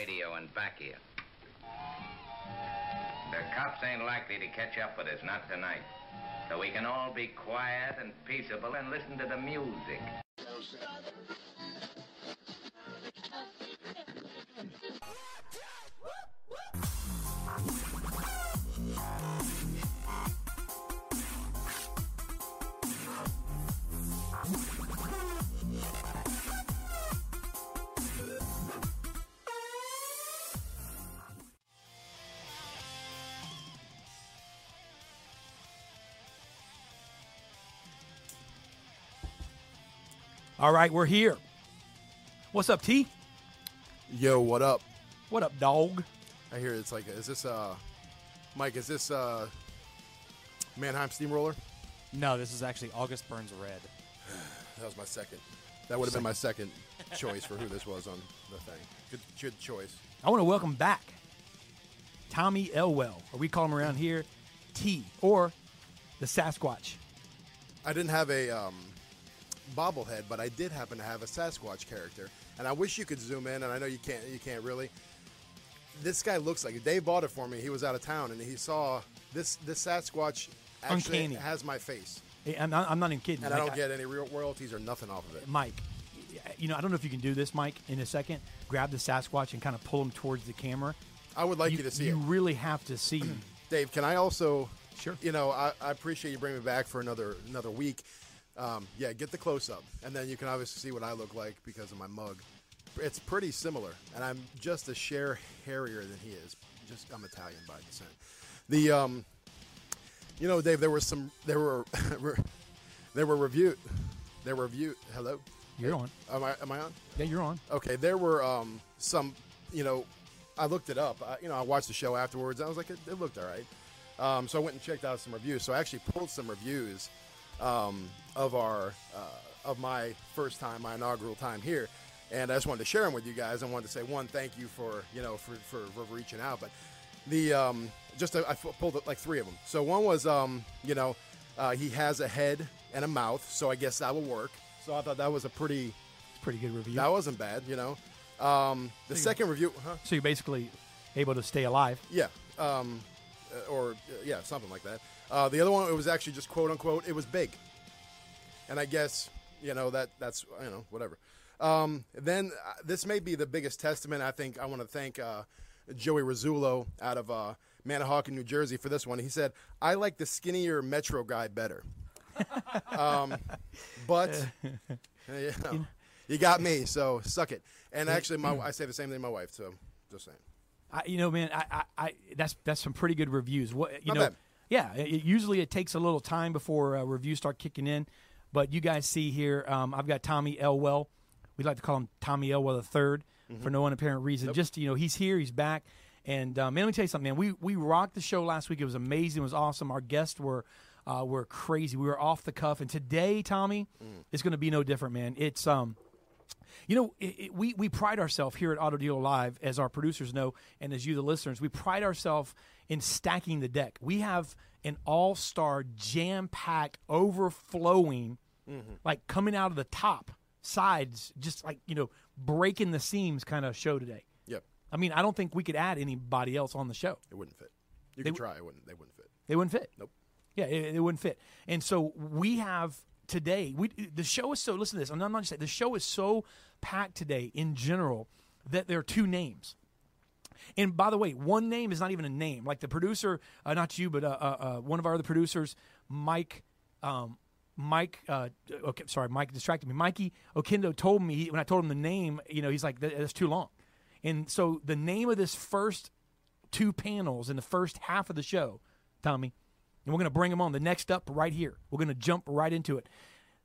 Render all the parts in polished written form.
radio and back here. The cops ain't likely to catch up with us, not tonight. So we can all be quiet and peaceable and listen to the music. All right, we're here. What's up, T? Yo, what up? What up, dog? I hear it's like, is this, Mike, is this Mannheim Steamroller? No, this is actually August Burns Red. That was my second. That would have been my second choice for who this was on the thing. Good choice. I want to welcome back Tommy Elwell, or we call him around here T, or the Sasquatch. I didn't have a... bobblehead, but I did happen to have a Sasquatch character, and I wish you could zoom in, and I know you can't really. This guy looks like Dave bought it for me. He was out of town, and he saw this Sasquatch actually Uncanny. Has my face. Hey, I'm not even kidding. And Mike, I don't get any real royalties or nothing off of it. Mike, you know, I don't know if you can do this, Mike, in a second. Grab the Sasquatch and kind of pull him towards the camera. I would like you to see it. You really have to see. Dave, can I also... Sure. You know, I appreciate you bringing me back for another week. Yeah, get the close-up, and then you can obviously see what I look like because of my mug. It's pretty similar, and I'm just a share hairier than he is. I'm Italian by descent. The, you know, Dave, there were hello? You're on. Am I on? Yeah, you're on. Okay, there were some, you know, I looked it up. I watched the show afterwards. I was like, it looked all right. So I went and checked out some reviews. So I actually pulled some reviews of my first time, my inaugural time here, and I just wanted to share them with you guys. I wanted to say one, thank you for reaching out, but the I pulled like three of them. So one was he has a head and a mouth, so I guess that will work. So I thought that was a pretty good review. That wasn't bad, you know. The second review, huh? So you're basically able to stay alive. Yeah. Or something like that. The other one, it was actually just quote unquote, it was big, and I guess that's whatever. Then this may be the biggest testament. I think I want to thank Joey Rizzullo out of Manahawkin, New Jersey, for this one. He said, "I like the skinnier Metro guy better," but you got me, so suck it. And actually, I say the same thing to my wife, so just saying. That's some pretty good reviews. Not bad. Yeah, usually it takes a little time before reviews start kicking in, but you guys see here, I've got Tommy Elwell. We'd like to call him Tommy Elwell III for no apparent reason. Nope. Just he's here, he's back, and man, let me tell you something, man. We rocked the show last week. It was amazing. It was awesome. Our guests were crazy. We were off the cuff, and today, Tommy, it's going to be no different, man. It's we pride ourselves here at Auto Dealer Live, as our producers know, and as you, the listeners, we pride ourselves in stacking the deck. We have an all-star, jam-packed, overflowing, like coming out of the top sides, just like, breaking the seams kind of show today. Yep. I mean, I don't think we could add anybody else on the show. It wouldn't fit. You could try. They wouldn't fit. They wouldn't fit? Nope. Yeah, it wouldn't fit. And so we have... Today, the show is so, listen to this, I'm not just saying, the show is so packed today in general that there are two names. And by the way, one name is not even a name. Like the producer, not you, but one of our other producers, Mike, Mike distracted me. Mikey Okendo told me, when I told him the name, he's like, that's too long. And so the name of this first two panels in the first half of the show, Tommy, and we're going to bring them on. The next up right here. We're going to jump right into it.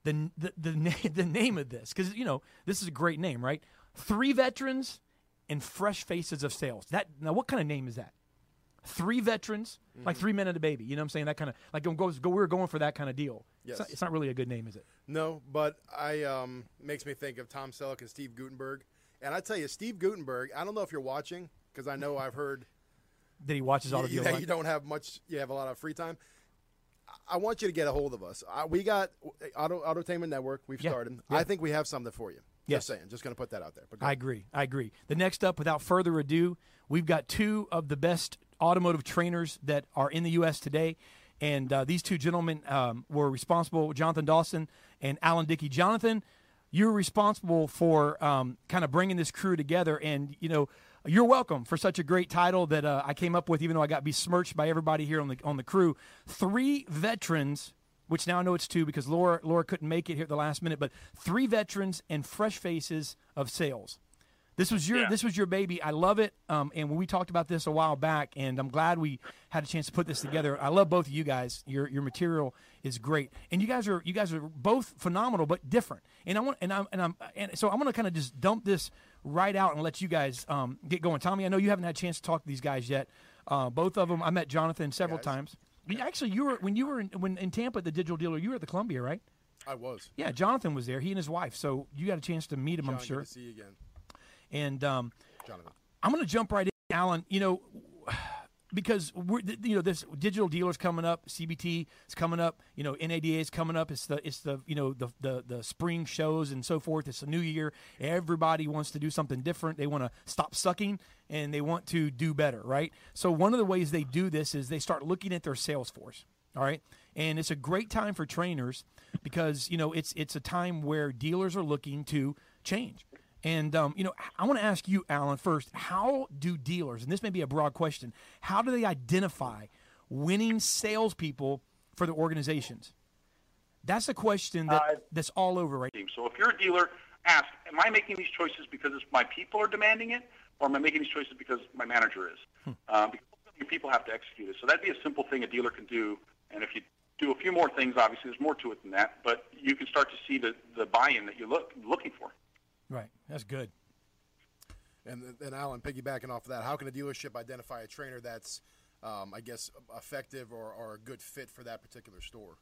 The name of this, because, this is a great name, right? Three Veterans and Fresh Faces of Sales. Now, what kind of name is that? Three veterans, like 3 men and a baby. You know what I'm saying? That kind of, like, we're going for that kind of deal. Yes. It's not really a good name, is it? No, but makes me think of Tom Selleck and Steve Gutenberg. And I tell you, Steve Gutenberg, I don't know if you're watching, because I know I've heard... That he watches all of you. Yeah, you don't have much. You have a lot of free time. I want you to get a hold of us. We got AutoTainment Network. We've started. Yeah. I think we have something for you. Yes. Just saying. Just going to put that out there. But I agree. I agree. The next up, without further ado, we've got two of the best automotive trainers that are in the U.S. today. And these two gentlemen were responsible, Jonathan Dawson and Alan Dickey. Jonathan, you're responsible for kind of bringing this crew together. And, you know, you're welcome for such a great title that I came up with, even though I got besmirched by everybody here on the crew. Three veterans, which now I know it's two because Laura couldn't make it here at the last minute, but three veterans and fresh faces of sales. This was your baby. I love it. And when we talked about this a while back, and I'm glad we had a chance to put this together. I love both of you guys. Your material is great, and you guys are both phenomenal but different. And so I'm gonna kind of just dump this right out and let you guys get going. Tommy, I know you haven't had a chance to talk to these guys yet. Both of them. I met Jonathan several times. Actually, when you were in Tampa at the Digital Dealer. You were at the Columbia, right? I was. Yeah, Jonathan was there. He and his wife. So you got a chance to meet him. John, I'm sure. Good to see you again. And Jonathan, I'm going to jump right in, Alan. You know, because this Digital Dealer's coming up, CBT is coming up, you know, NADA is coming up. It's the spring shows and so forth. It's a new year. Everybody wants to do something different. They want to stop sucking and they want to do better, right? So one of the ways they do this is they start looking at their sales force. All right, and it's a great time for trainers because it's a time where dealers are looking to change. And, I want to ask you, Alan, first, how do dealers, and this may be a broad question, how do they identify winning salespeople for their organizations? That's a question that's all over right now. So if you're a dealer, ask, am I making these choices because my people are demanding it, or am I making these choices because my manager is? Because your people have to execute it. So that'd be a simple thing a dealer can do. And if you do a few more things, obviously there's more to it than that, but you can start to see the buy-in that you're looking for. Right. That's good. And then, Alan, piggybacking off of that, how can a dealership identify a trainer that's, I guess, effective or a good fit for that particular store?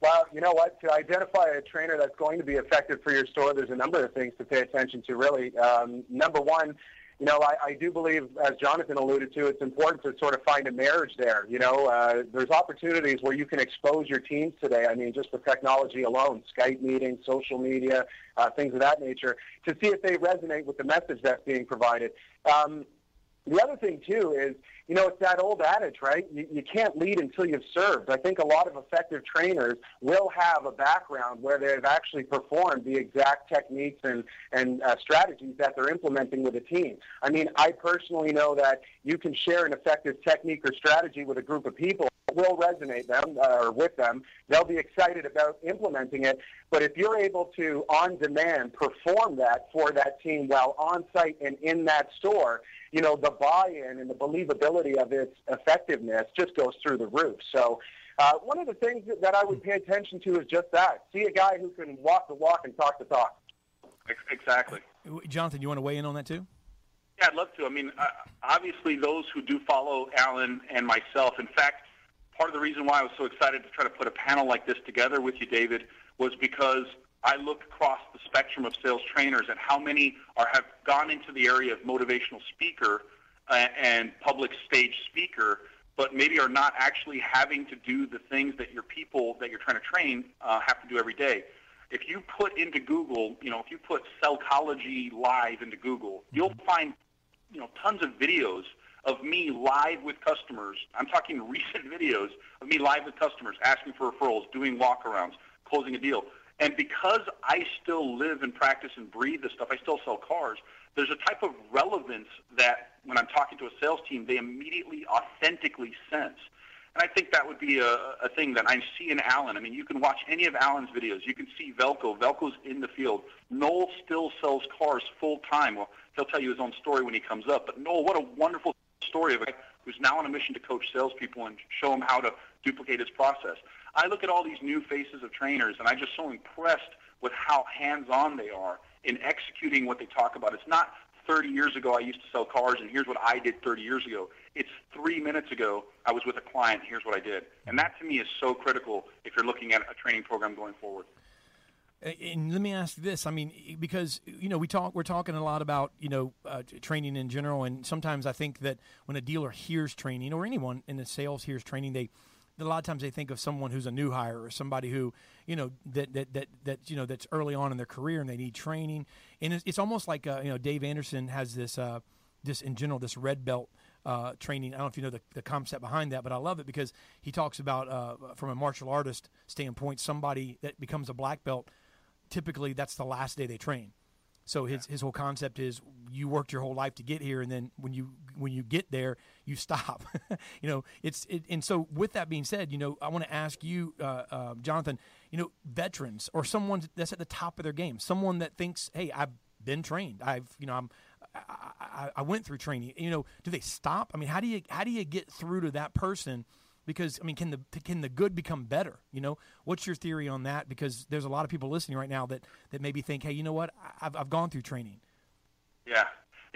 Well, you know what? To identify a trainer that's going to be effective for your store, there's a number of things to pay attention to, really. Number one, I do believe, as Jonathan alluded to, it's important to sort of find a marriage there. There's opportunities where you can expose your teams today. I mean, just the technology alone, Skype meetings, social media, things of that nature, to see if they resonate with the message that's being provided. The other thing, too, is, it's that old adage, right? You can't lead until you've served. I think a lot of effective trainers will have a background where they've actually performed the exact techniques and strategies that they're implementing with a team. I mean, I personally know that you can share an effective technique or strategy with a group of people. It will resonate with them. They'll be excited about implementing it. But if you're able to, on demand, perform that for that team while on site and in that store, the buy-in and the believability of its effectiveness just goes through the roof. So one of the things that I would pay attention to is just that. See a guy who can walk the walk and talk the talk. Exactly. Jonathan, you want to weigh in on that too? Yeah, I'd love to. I mean, obviously those who do follow Alan and myself, in fact, part of the reason why I was so excited to try to put a panel like this together with you, David, was because I looked across the spectrum of sales trainers and how many have gone into the area of motivational speaker and public stage speaker, but maybe are not actually having to do the things that your people that you're trying to train have to do every day. If you put into Google, if you put Sellcology live into Google, you'll find, tons of videos of me live with customers. I'm talking recent videos of me live with customers, asking for referrals, doing walkarounds, closing a deal. And because I still live and practice and breathe this stuff, I still sell cars, there's a type of relevance that when I'm talking to a sales team, they immediately authentically sense. And I think that would be a thing that I see in Alan. I mean, you can watch any of Alan's videos. You can see Velko. Velko's in the field. Noel still sells cars full time. Well, he'll tell you his own story when he comes up. But Noel, what a wonderful story of a guy who's now on a mission to coach salespeople and show them how to duplicate his process. I look at all these new faces of trainers, and I'm just so impressed with how hands-on they are in executing what they talk about. It's not 30 years ago I used to sell cars, and here's what I did 30 years ago. It's 3 minutes ago I was with a client, here's what I did. And that, to me, is so critical if you're looking at a training program going forward. And let me ask this, I mean, because, we're talking a lot about, training in general, and sometimes I think that when a dealer hears training or anyone in the sales hears training, a lot of times they think of someone who's a new hire or somebody who, you know, that's early on in their career and they need training. And it's almost like, Dave Anderson has this, this red belt training. I don't know if you know the concept behind that, but I love it because he talks about, from a martial artist standpoint, somebody that becomes a black belt, typically that's the last day they train. So his whole concept is you worked your whole life to get here, and then when you get there, you stop. And so with that being said, I want to ask you, Jonathan, veterans or someone that's at the top of their game, someone that thinks, hey, I've been trained, I went through training. Do they stop? I mean, how do you get through to that person? Because can the good become better? What's your theory on that? Because there's a lot of people listening right now that maybe think, hey, you know what? I've gone through training. Yeah.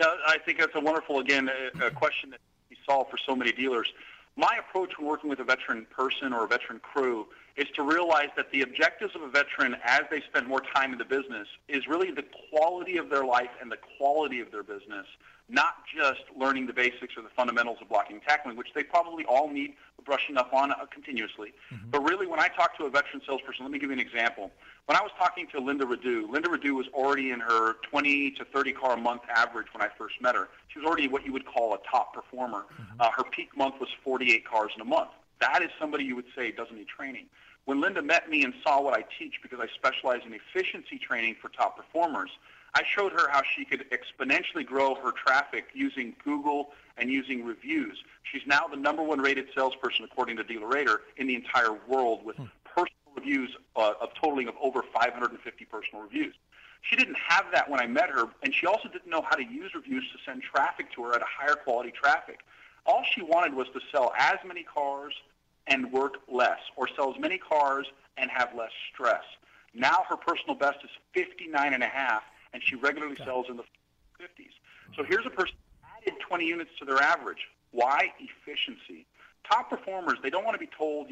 I think that's a wonderful a question that we solve for so many dealers. My approach when working with a veteran person or a veteran crew is to realize that the objectives of a veteran as they spend more time in the business is really the quality of their life and the quality of their business, not just learning the basics or the fundamentals of blocking and tackling, which they probably all need brushing up on continuously. Mm-hmm. But really, when I talk to a veteran salesperson, let me give you an example. When I was talking to Linda Radu was already in her 20 to 30 car a month average when I first met her. She was already what you would call a top performer. Mm-hmm. Her peak month was 48 cars in a month. That is somebody you would say doesn't need training. When Linda met me and saw what I teach, because I specialize in efficiency training for top performers, I showed her how she could exponentially grow her traffic using Google and using reviews. She's now the number one rated salesperson, according to DealerRater, in the entire world with personal reviews of totaling of over 550 personal reviews. She didn't have that when I met her, and she also didn't know how to use reviews to send traffic to her at a higher quality traffic. All she wanted was to sell as many cars and work less, or sell as many cars and have less stress. Now her personal best is 59.5, and she regularly sells in the 50s. So here's a person who added 20 units to their average. Why? Efficiency. Top performers, they don't want to be told,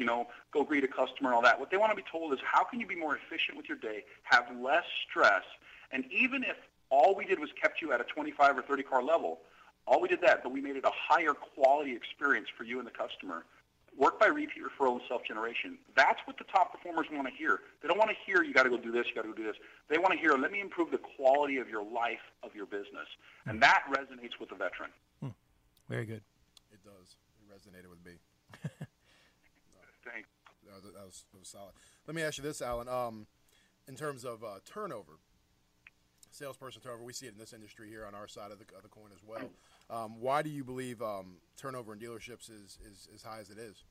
go greet a customer and all that. What they want to be told is, how can you be more efficient with your day, have less stress, and even if all we did was kept you at a 25 or 30 car level, all we did that, but we made it a higher quality experience for you and the customer. Work by repeat referral and self-generation. That's what the top performers want to hear. They don't want to hear, you got to go do this, you got to go do this. They want to hear, let me improve the quality of your life, of your business. And that resonates with the veteran. Very good. It does. It resonated with me. Thanks. That was solid. Let me ask you this, Alan. In terms of turnover, salesperson turnover, we see it in this industry here on our side of the coin as well. Why do you believe turnover in dealerships is as high as it is?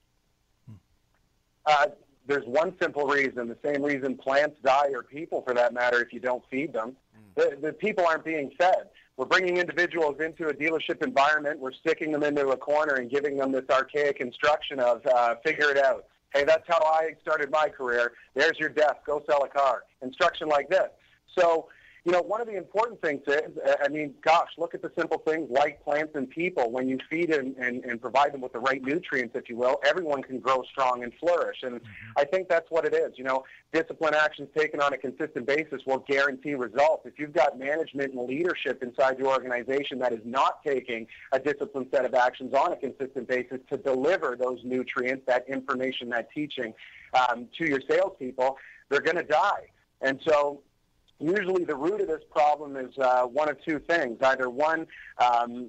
There's one simple reason, the same reason plants die, or people for that matter, if you don't feed them. The people aren't being fed. We're bringing individuals into a dealership environment. We're sticking them into a corner and giving them this archaic instruction of figure it out. Hey, that's how I started my career. There's your desk. Go sell a car. Instruction like this. So, one of the important things is, look at the simple things like plants and people. When you feed and provide them with the right nutrients, if you will, everyone can grow strong and flourish. And I think that's what it is. Discipline actions taken on a consistent basis will guarantee results. If you've got management and leadership inside your organization that is not taking a disciplined set of actions on a consistent basis to deliver those nutrients, that information, that teaching to your salespeople, they're going to die. And so, usually the root of this problem is one of two things. Either one,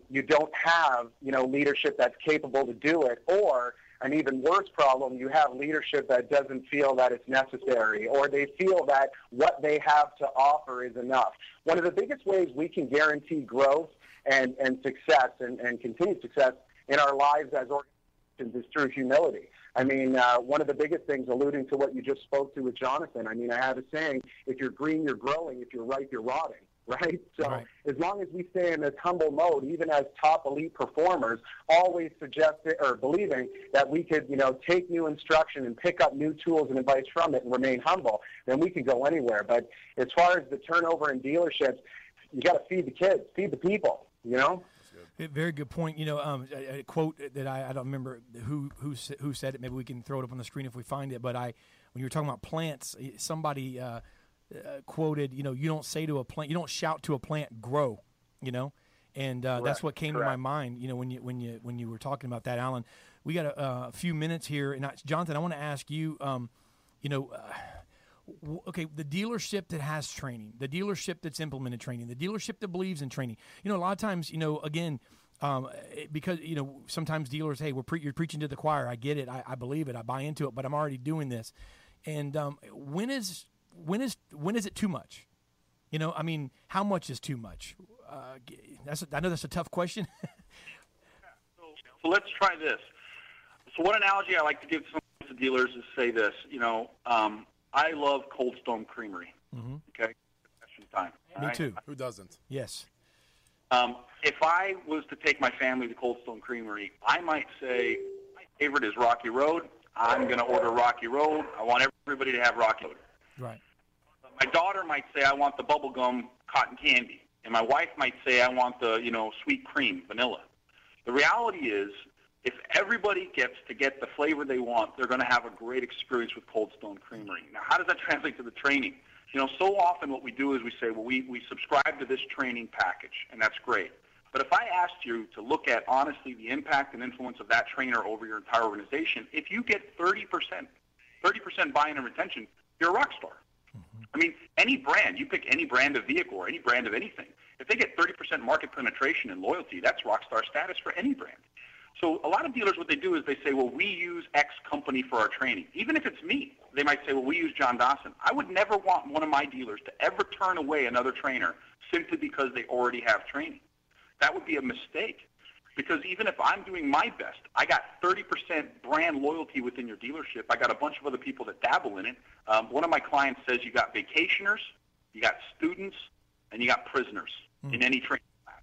you don't have, leadership that's capable to do it, or an even worse problem, you have leadership that doesn't feel that it's necessary, or they feel that what they have to offer is enough. One of the biggest ways we can guarantee growth and success and continued success in our lives as organizations is through humility. One of the biggest things, alluding to what you just spoke to with Jonathan, I have a saying, if you're green, you're growing. If you're ripe, you're rotting, right? So as long as we stay in this humble mode, even as top elite performers, always suggesting or believing that we could, take new instruction and pick up new tools and advice from it and remain humble, then we can go anywhere. But as far as the turnover in dealerships, you got to feed the kids, feed the people, Very good point. A quote that I don't remember who said it. Maybe we can throw it up on the screen if we find it. But when you were talking about plants, somebody quoted, you don't say to a plant, you don't shout to a plant, grow, And that's what came to my mind, when you were talking about that, Alan. we got a few minutes here, and Jonathan, I want to ask you, okay, the dealership that has training, the dealership that's implemented training, the dealership that believes in training. You know, a lot of times, you know, again, because, you know, sometimes dealers, hey, you're preaching to the choir. I get it. I believe it. I buy into it, but I'm already doing this. And when is it too much? You know, I mean, how much is too much? I know that's a tough question. So let's try this. So one analogy I like to give to dealers is say this, you know, I love Coldstone Creamery. Mm-hmm. Okay? Question time. Me right? too. Who doesn't? Yes. If I was to take my family to Coldstone Creamery, I might say, my favorite is Rocky Road. I'm going to order Rocky Road. I want everybody to have Rocky Road. Right. My daughter might say, I want the bubblegum cotton candy. And my wife might say, I want the, you know, sweet cream, vanilla. The reality is, if everybody gets to get the flavor they want, they're going to have a great experience with Coldstone Creamery. Now, how does that translate to the training? You know, so often what we do is we say, well, we subscribe to this training package, and that's great. But if I asked you to look at, honestly, the impact and influence of that trainer over your entire organization, if you get 30% buy-in and retention, you're a rock star. Mm-hmm. I mean, any brand, you pick any brand of vehicle or any brand of anything. If they get 30% market penetration and loyalty, that's rock star status for any brand. So a lot of dealers, what they do is they say, well, we use X company for our training. Even if it's me, they might say, well, we use John Dawson. I would never want one of my dealers to ever turn away another trainer simply because they already have training. That would be a mistake, because even if I'm doing my best, I got 30% brand loyalty within your dealership. I got a bunch of other people that dabble in it. One of my clients says you got vacationers, you got students, and you got prisoners in any training class.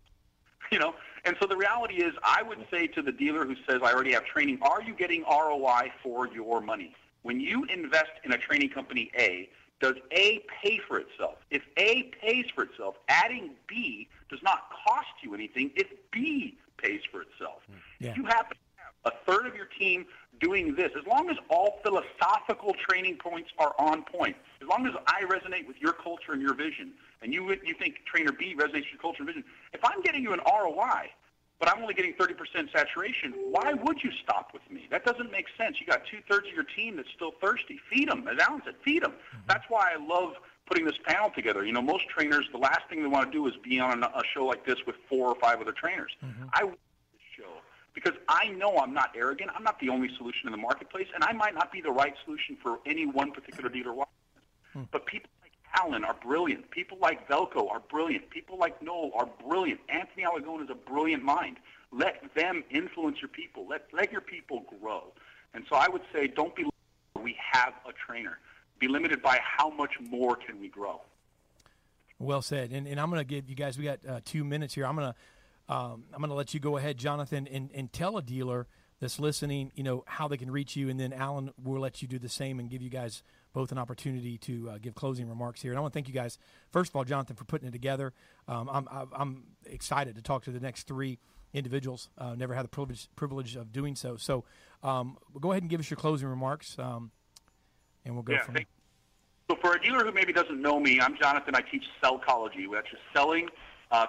You know, and so the reality is, I would say to the dealer who says, I already have training, are you getting ROI for your money? When you invest in a training company A, does A pay for itself? If A pays for itself, adding B does not cost you anything if B pays for itself. Yeah. If you happen to have a third of your team doing this, as long as all philosophical training points are on point, as long as I resonate with your culture and your vision, and you think trainer B resonates with your culture and vision, if I'm getting you an ROI, but I'm only getting 30% saturation, why would you stop with me? That doesn't make sense. You got two-thirds of your team that's still thirsty. Feed them. As Alan said, feed them. Mm-hmm. That's why I love putting this panel together. You know, most trainers, the last thing they want to do is be on a show like this with 4 or 5 other trainers. Mm-hmm. I want this show because I know I'm not arrogant. I'm not the only solution in the marketplace, and I might not be the right solution for any one particular dealer. Mm-hmm. But people like Alan are brilliant. People like Velko are brilliant. People like Noel are brilliant. Anthony Alagona is a brilliant mind. Let them influence your people. Let your people grow. And so I would say, don't be limited. We have a trainer. Be limited by how much more can we grow. Well said. And I'm going to give you guys, we got 2 minutes here. I'm going to let you go ahead, Jonathan, and tell a dealer that's listening, you know, how they can reach you. And then Alan will let you do the same and give you guys both an opportunity to give closing remarks here. And I want to thank you guys, first of all, Jonathan, for putting it together. I'm excited to talk to the next 3 individuals. Never had the privilege of doing so. So go ahead and give us your closing remarks, and we'll go from there. So for a dealer who maybe doesn't know me, I'm Jonathan. I teach Sellcology, which is selling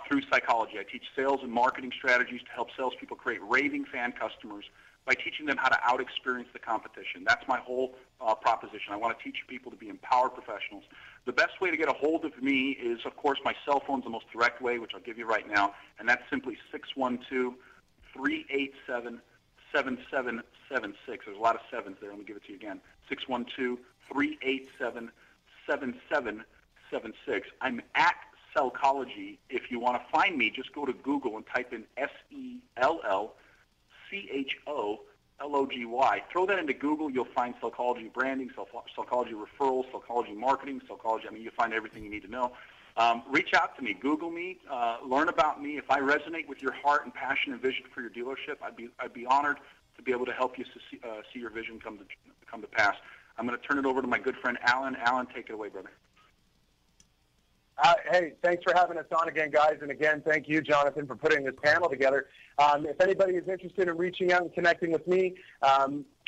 through psychology. I teach sales and marketing strategies to help salespeople create raving fan customers by teaching them how to out-experience the competition. That's my whole proposition. I want to teach people to be empowered professionals. The best way to get a hold of me is, of course, my cell phone's the most direct way, which I'll give you right now, and that's simply 612-387-7776. There's a lot of sevens there. Let me give it to you again, 612-387-7776. I'm at Sellcology. If you want to find me, just go to Google and type in SELLCHOLOGY. Throw that into Google. You'll find Sellcology branding, Sellcology referrals, Sellcology marketing, Sellcology. I mean, you'll find everything you need to know. Reach out to me. Google me. Learn about me. If I resonate with your heart and passion and vision for your dealership, I'd be honored to be able to help you see your vision come to pass. I'm going to turn it over to my good friend Alan. Alan, take it away, brother. Hey, thanks for having us on again, guys. And again, thank you, Jonathan, for putting this panel together. If anybody is interested in reaching out and connecting with me,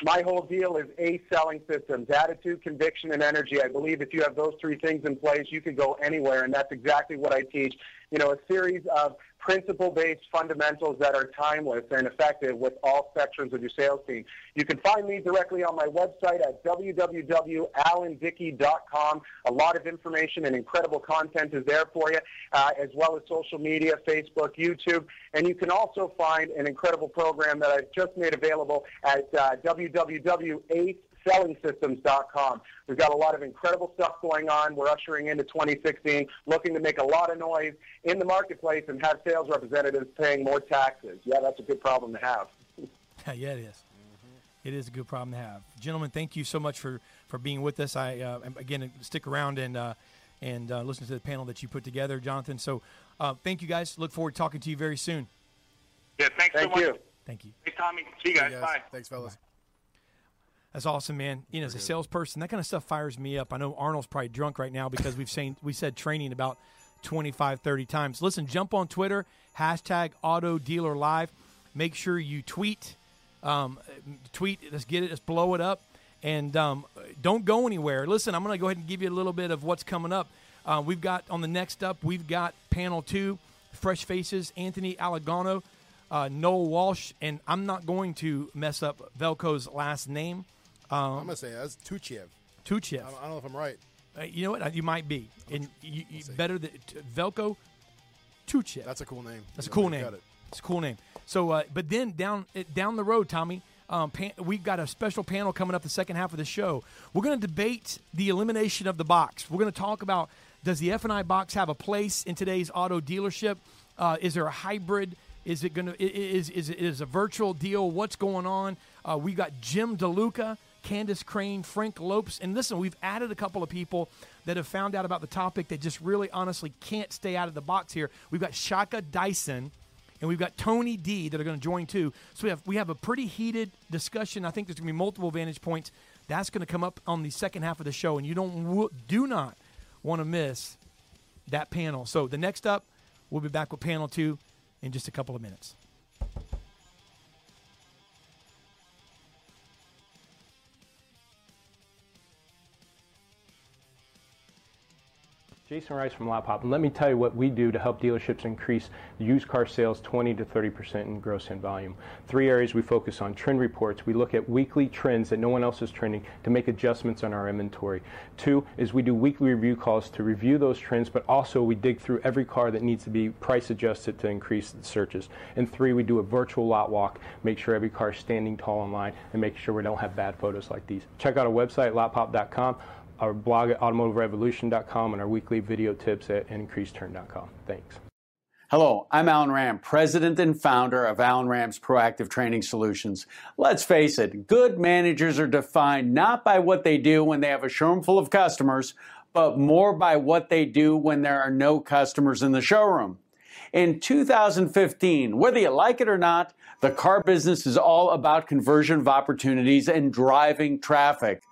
my whole deal is ACE Selling Systems, attitude, conviction, and energy. I believe if you have those three things in place, you can go anywhere, and that's exactly what I teach. You know, a series of principle-based fundamentals that are timeless and effective with all sections of your sales team. You can find me directly on my website at www.alandickey.com. A lot of information and incredible content is there for you, as well as social media, Facebook, YouTube. And you can also find an incredible program that I've just made available at www.acesellingsystems.com. We've got a lot of incredible stuff going on. We're ushering into 2016, looking to make a lot of noise in the marketplace and have sales representatives paying more taxes. Yeah, that's a good problem to have. Yeah, it is. Mm-hmm. It is a good problem to have. Gentlemen, thank you so much for being with us. I again, stick around and listen to the panel that you put together, Jonathan. So thank you, guys. Look forward to talking to you very soon. Yeah, thank you so much. Thank you. Hey, Tommy. See you guys. Hey, guys. Bye. Thanks, fellas. Bye. That's awesome, man. You know, as a salesperson, that kind of stuff fires me up. I know Arnold's probably drunk right now because we said training about 25, 30 times. Listen, jump on Twitter, #AutoDealerLive. Make sure you tweet. Let's get it. Let's blow it up. And don't go anywhere. Listen, I'm going to go ahead and give you a little bit of what's coming up. We've got, on the next up, we've got panel 2, Fresh Faces, Anthony Alagona, Noel Walsh, and I'm not going to mess up Velko's last name. I'm going to say that's Tuchiev. Tuchiev. I don't know if I'm right. You know what? You might be. And we'll better than Velko Tuchiev. That's a cool name. That's a cool name. Got it. It's a cool name. So, but then down the road, Tommy, we've got a special panel coming up the second half of the show. We're going to debate the elimination of the box. We're going to talk about, does the F&I box have a place in today's auto dealership? Is there a hybrid? Is it going to is a virtual deal? What's going on? We've got Jim DeLuca, Candace Crane, Frank Lopes. And listen, we've added a couple of people that have found out about the topic that just really honestly can't stay out of the box here. We've got Shaka Dyson, and we've got Tony D that are going to join too. So we have a pretty heated discussion. I think there's going to be multiple vantage points. That's going to come up on the second half of the show, and you do not want to miss that panel. So the next up, we'll be back with panel 2 in just a couple of minutes. Jason Rice from Lot Pop, and let me tell you what we do to help dealerships increase used car sales 20 to 30% in gross in volume. 3 areas we focus on: trend reports. We look at weekly trends that no one else is trending to make adjustments on our inventory. 2 is we do weekly review calls to review those trends, but also we dig through every car that needs to be price adjusted to increase the searches. And 3, we do a virtual lot walk, make sure every car is standing tall in line, and make sure we don't have bad photos like these. Check out our website, lotpop.com. Our blog at automotiverevolution.com, and our weekly video tips at increaseturn.com. Thanks. Hello, I'm Alan Ram, president and founder of Alan Ram's Proactive Training Solutions. Let's face it, good managers are defined not by what they do when they have a showroom full of customers, but more by what they do when there are no customers in the showroom. In 2015, whether you like it or not, the car business is all about conversion of opportunities and driving traffic.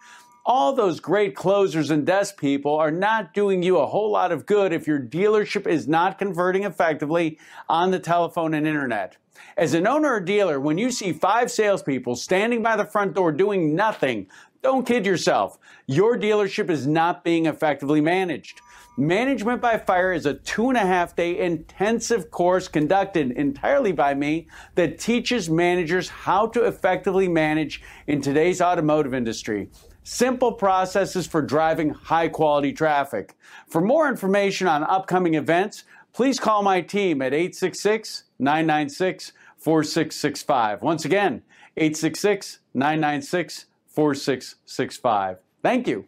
All those great closers and desk people are not doing you a whole lot of good if your dealership is not converting effectively on the telephone and internet. As an owner or dealer, when you see 5 salespeople standing by the front door doing nothing, don't kid yourself. Your dealership is not being effectively managed. Management by Fire is a 2.5-day intensive course conducted entirely by me that teaches managers how to effectively manage in today's automotive industry. Simple processes for driving high-quality traffic. For more information on upcoming events, please call my team at 866-996-4665. Once again, 866-996-4665. Thank you.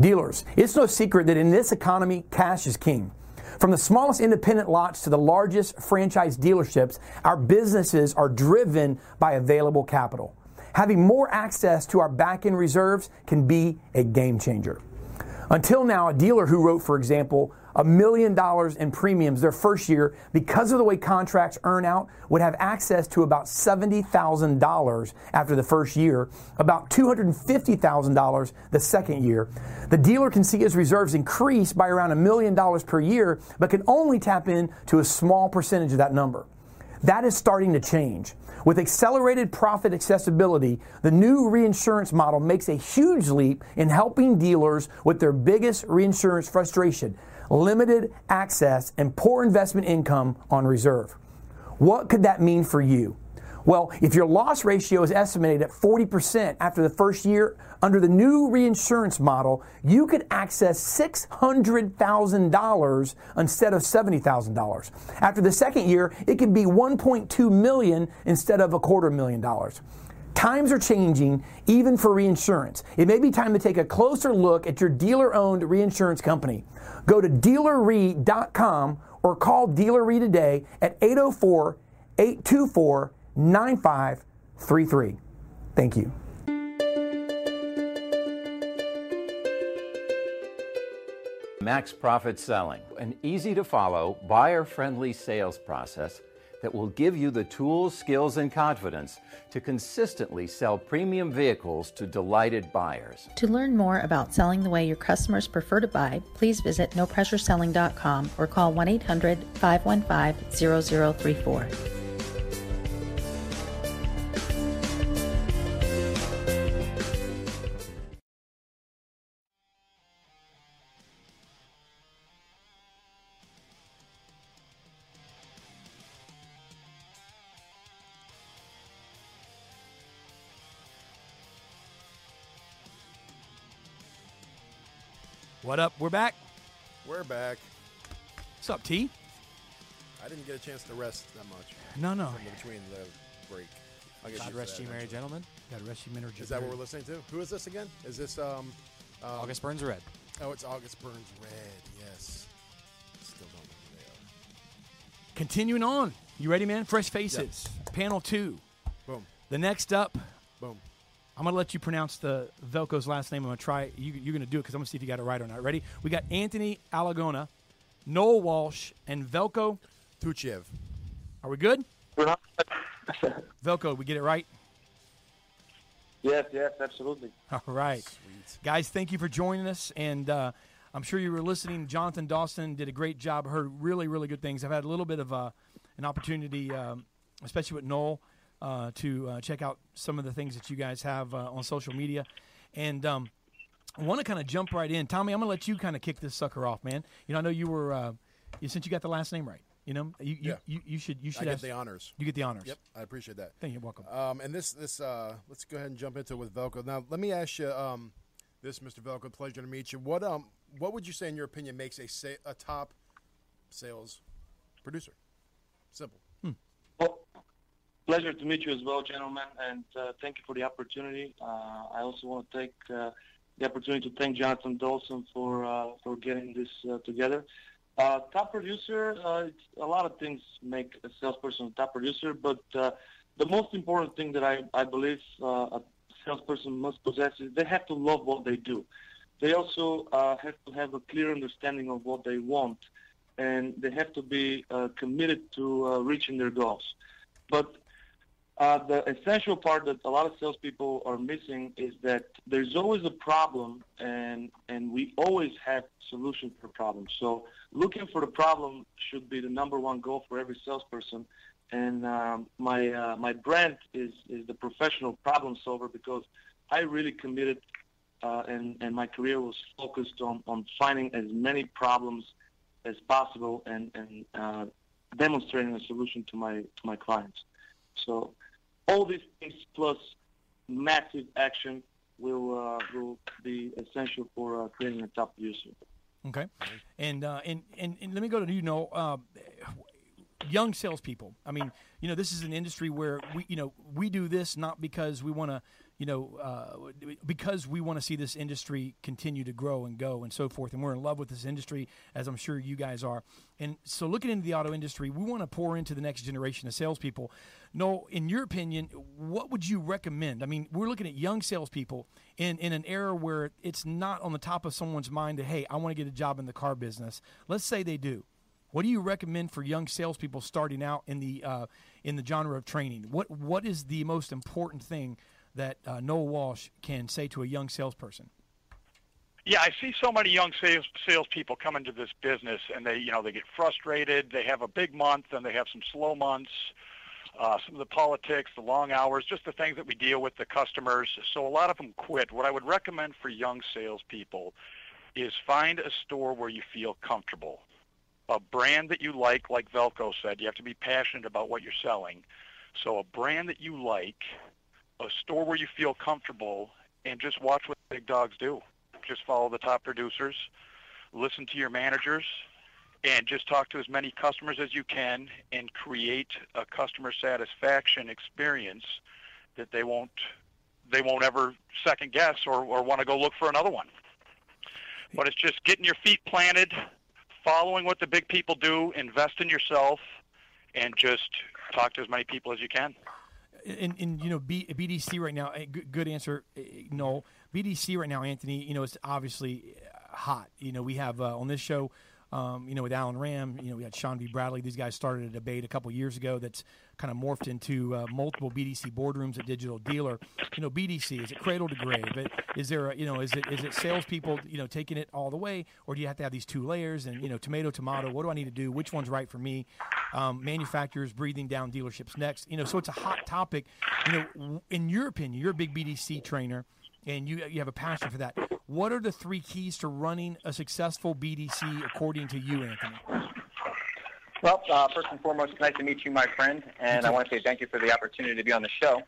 Dealers, it's no secret that in this economy, cash is king. From the smallest independent lots to the largest franchise dealerships, our businesses are driven by available capital. having more access to our back-end reserves can be a game changer. Until now, a dealer who wrote, for example, $1 million in premiums their first year, because of the way contracts earn out, would have access to about $70,000 after the first year, about $250,000 the second year. The dealer can see his reserves increase by around $1 million per year, but can only tap in to a small percentage of that number. That is starting to change. With accelerated profit accessibility, the new reinsurance model makes a huge leap in helping dealers with their biggest reinsurance frustration: limited access and poor investment income on reserve. What could that mean for you? Well, if your loss ratio is estimated at 40% after the first year, under the new reinsurance model, you could access $600,000 instead of $70,000. After the second year, it could be $1.2 million instead of $250,000. Times are changing, even for reinsurance. It may be time to take a closer look at your dealer-owned reinsurance company. Go to dealerre.com or call DealerRe today at 804-824-9533. Thank you. Max Profit Selling, an easy-to-follow, buyer-friendly sales process that will give you the tools, skills, and confidence to consistently sell premium vehicles to delighted buyers. To learn more about selling the way your customers prefer to buy, please visit nopressureselling.com or call 1-800-515-0034. What up? We're back. We're back. What's up, T? I didn't get a chance to rest that much. No. From between the break. God rest you, merry gentlemen. God rest you, merry gentlemen. Is that what we're listening to? Who is this again? Is this August Burns Red? Oh, it's August Burns Red. Yes. Still don't know who they are. Continuing on. You ready, man? Fresh Faces. Yeah. Panel 2. Boom. The next up. Boom. I'm going to let you pronounce the Velko's last name. I'm going to try it. You're going to do it because I'm going to see if you got it right or not. Ready? We got Anthony Alagona, Noel Walsh, and Velko Tuchiev. Are we good? We're not. Velko, we get it right? Yes, absolutely. All right. Sweet. Guys, thank you for joining us. And I'm sure you were listening. Jonathan Dawson did a great job. Heard really, really good things. I've had a little bit of an opportunity, especially with Noel, to check out some of the things that you guys have on social media. And I want to kind of jump right in. Tommy, I'm going to let you kind of kick this sucker off, man. You know, I know you were since you got the last name right, you know, you should get the honors. You get the honors. Yep, I appreciate that. Thank you. You're welcome. And this let's go ahead and jump into it with Velko. Now, let me ask you this, Mr. Velko, pleasure to meet you. What would you say, in your opinion, makes a top sales producer? Simple. Pleasure to meet you as well, gentlemen, and thank you for the opportunity. I also want to take the opportunity to thank Jonathan Dawson for getting this together. Top producer, a lot of things make a salesperson a top producer, but the most important thing that I believe a salesperson must possess is they have to love what they do. They also have to have a clear understanding of what they want, and they have to be committed to reaching their goals. But the essential part that a lot of salespeople are missing is that there's always a problem, and we always have solutions for problems. So looking for the problem should be the number one goal for every salesperson. And my brand is the professional problem solver, because I really committed and my career was focused on finding as many problems as possible and demonstrating a solution to my clients. So all these things plus massive action will be essential for creating a top user. Okay, and let me go to young salespeople. I mean, you know, this is an industry where we do this not because we want to you know, because we want to see this industry continue to grow and go and so forth. And we're in love with this industry, as I'm sure you guys are. And so looking into the auto industry, we want to pour into the next generation of salespeople. Noel, in your opinion, what would you recommend? I mean, we're looking at young salespeople in an era where it's not on the top of someone's mind that, hey, I want to get a job in the car business. Let's say they do. What do you recommend for young salespeople starting out in the genre of training? What is the most important thing that Noel Walsh can say to a young salesperson? Yeah, I see so many young salespeople come into this business, and they, you know, they get frustrated. They have a big month, and they have some slow months. Some of the politics, the long hours, just the things that we deal with, the customers. So a lot of them quit. What I would recommend for young salespeople is find a store where you feel comfortable. A brand that you like Velko said, you have to be passionate about what you're selling. So a brand that you like, a store where you feel comfortable, and just watch what the big dogs do. Just follow the top producers, listen to your managers, and just talk to as many customers as you can and create a customer satisfaction experience that they won't ever second guess or want to go look for another one. But it's just getting your feet planted, following what the big people do, invest in yourself, and just talk to as many people as you can. And you know, BDC right now, good answer, Noel. BDC right now, Anthony, you know, it's obviously hot. You know, we have on this show, you know, with Alan Ram, you know, we had Sean V. Bradley. These guys started a debate a couple years ago that's kind of morphed into multiple BDC boardrooms at Digital Dealer. You know, BDC, is it cradle to grave? Is there, a, you know, is it salespeople, you know, taking it all the way, or do you have to have these two layers and, you know, tomato? What do I need to do? Which one's right for me? Manufacturers breathing down dealerships next. You know, so it's a hot topic. You know, in your opinion, you're a big BDC trainer, and you have a passion for that. What are the three keys to running a successful BDC according to you, Anthony? Well, first and foremost, it's nice to meet you, my friend, and I want to say thank you for the opportunity to be on the show.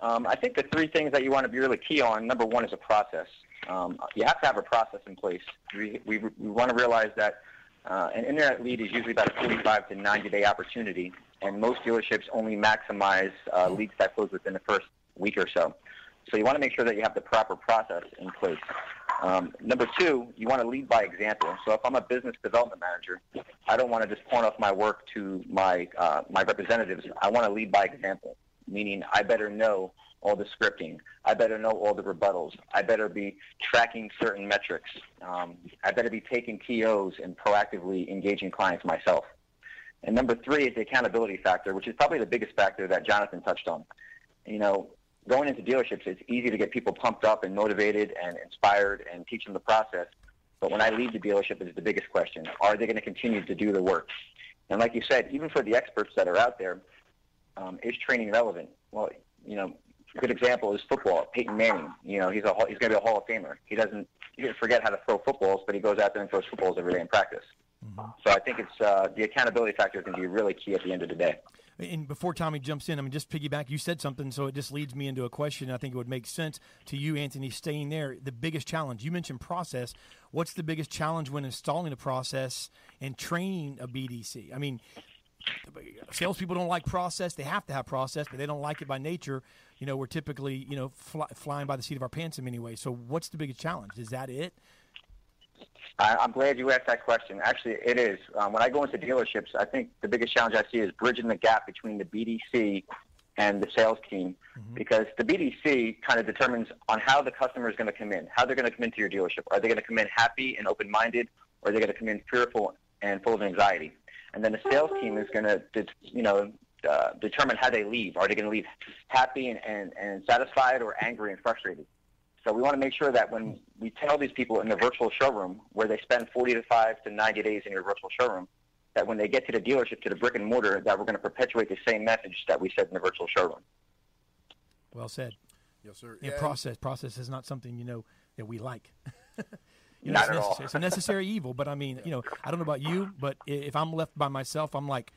I think the three things that you want to be really key on, number one is a process. You have to have a process in place. We want to realize that an internet lead is usually about a 45 to 90-day opportunity, and most dealerships only maximize leads that close within the first week or so. So you want to make sure that you have the proper process in place. Number two, you want to lead by example. So if I'm a business development manager, I don't want to just pawn off my work to my representatives. I want to lead by example, meaning I better know all the scripting. I better know all the rebuttals. I better be tracking certain metrics. I better be taking TOs and proactively engaging clients myself. And number three is the accountability factor, which is probably the biggest factor that Jonathan touched on. You know, going into dealerships, it's easy to get people pumped up and motivated and inspired and teach them the process. But when I leave the dealership, it's the biggest question. Are they going to continue to do the work? And like you said, even for the experts that are out there, is training relevant? Well, you know, a good example is football. Peyton Manning, you know, he's going to be a Hall of Famer. He didn't forget how to throw footballs, but he goes out there and throws footballs every day in practice. Mm-hmm. So I think it's the accountability factor is going to be really key at the end of the day. And before Tommy jumps in, I mean, just piggyback, you said something, so it just leads me into a question. I think it would make sense to you, Anthony, staying there. The biggest challenge, you mentioned process. What's the biggest challenge when installing a process and training a BDC? I mean, salespeople don't like process. They have to have process, but they don't like it by nature. You know, we're typically, you know, flying by the seat of our pants in many ways. So what's the biggest challenge? Is that it? I'm glad you asked that question. Actually, it is. When I go into dealerships, I think the biggest challenge I see is bridging the gap between the BDC and the sales team, mm-hmm. because the BDC kind of determines on how the customer is going to come in, how they're going to come into your dealership. Are they going to come in happy and open-minded, or are they going to come in fearful and full of anxiety? And then the sales team is going to, determine how they leave. Are they going to leave happy and satisfied, or angry and frustrated? So we want to make sure that when we tell these people in the virtual showroom, where they spend 45 to 90 days in your virtual showroom, that when they get to the dealership, to the brick and mortar, that we're going to perpetuate the same message that we said in the virtual showroom. Well said. Yes, sir. And process is not something, you know, that we like. You know, not at all. It's a necessary evil, but I mean, you know, I don't know about you, but if I'm left by myself, I'm like,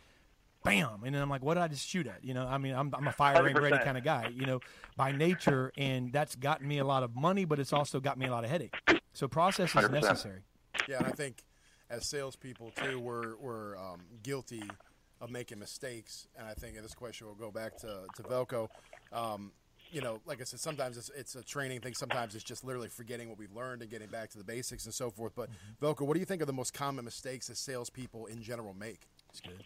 bam, and then I'm like, what did I just shoot at? You know, I mean, I'm a fire aim ready kind of guy, you know, by nature, and that's gotten me a lot of money, but it's also got me a lot of headache. So process is necessary. Yeah, and I think as salespeople too, we're guilty of making mistakes, and I think in this question we'll go back to Velko. you know, like I said, sometimes it's a training thing. Sometimes it's just literally forgetting what we've learned and getting back to the basics and so forth. But Velko, what do you think are the most common mistakes that salespeople in general make? That's good.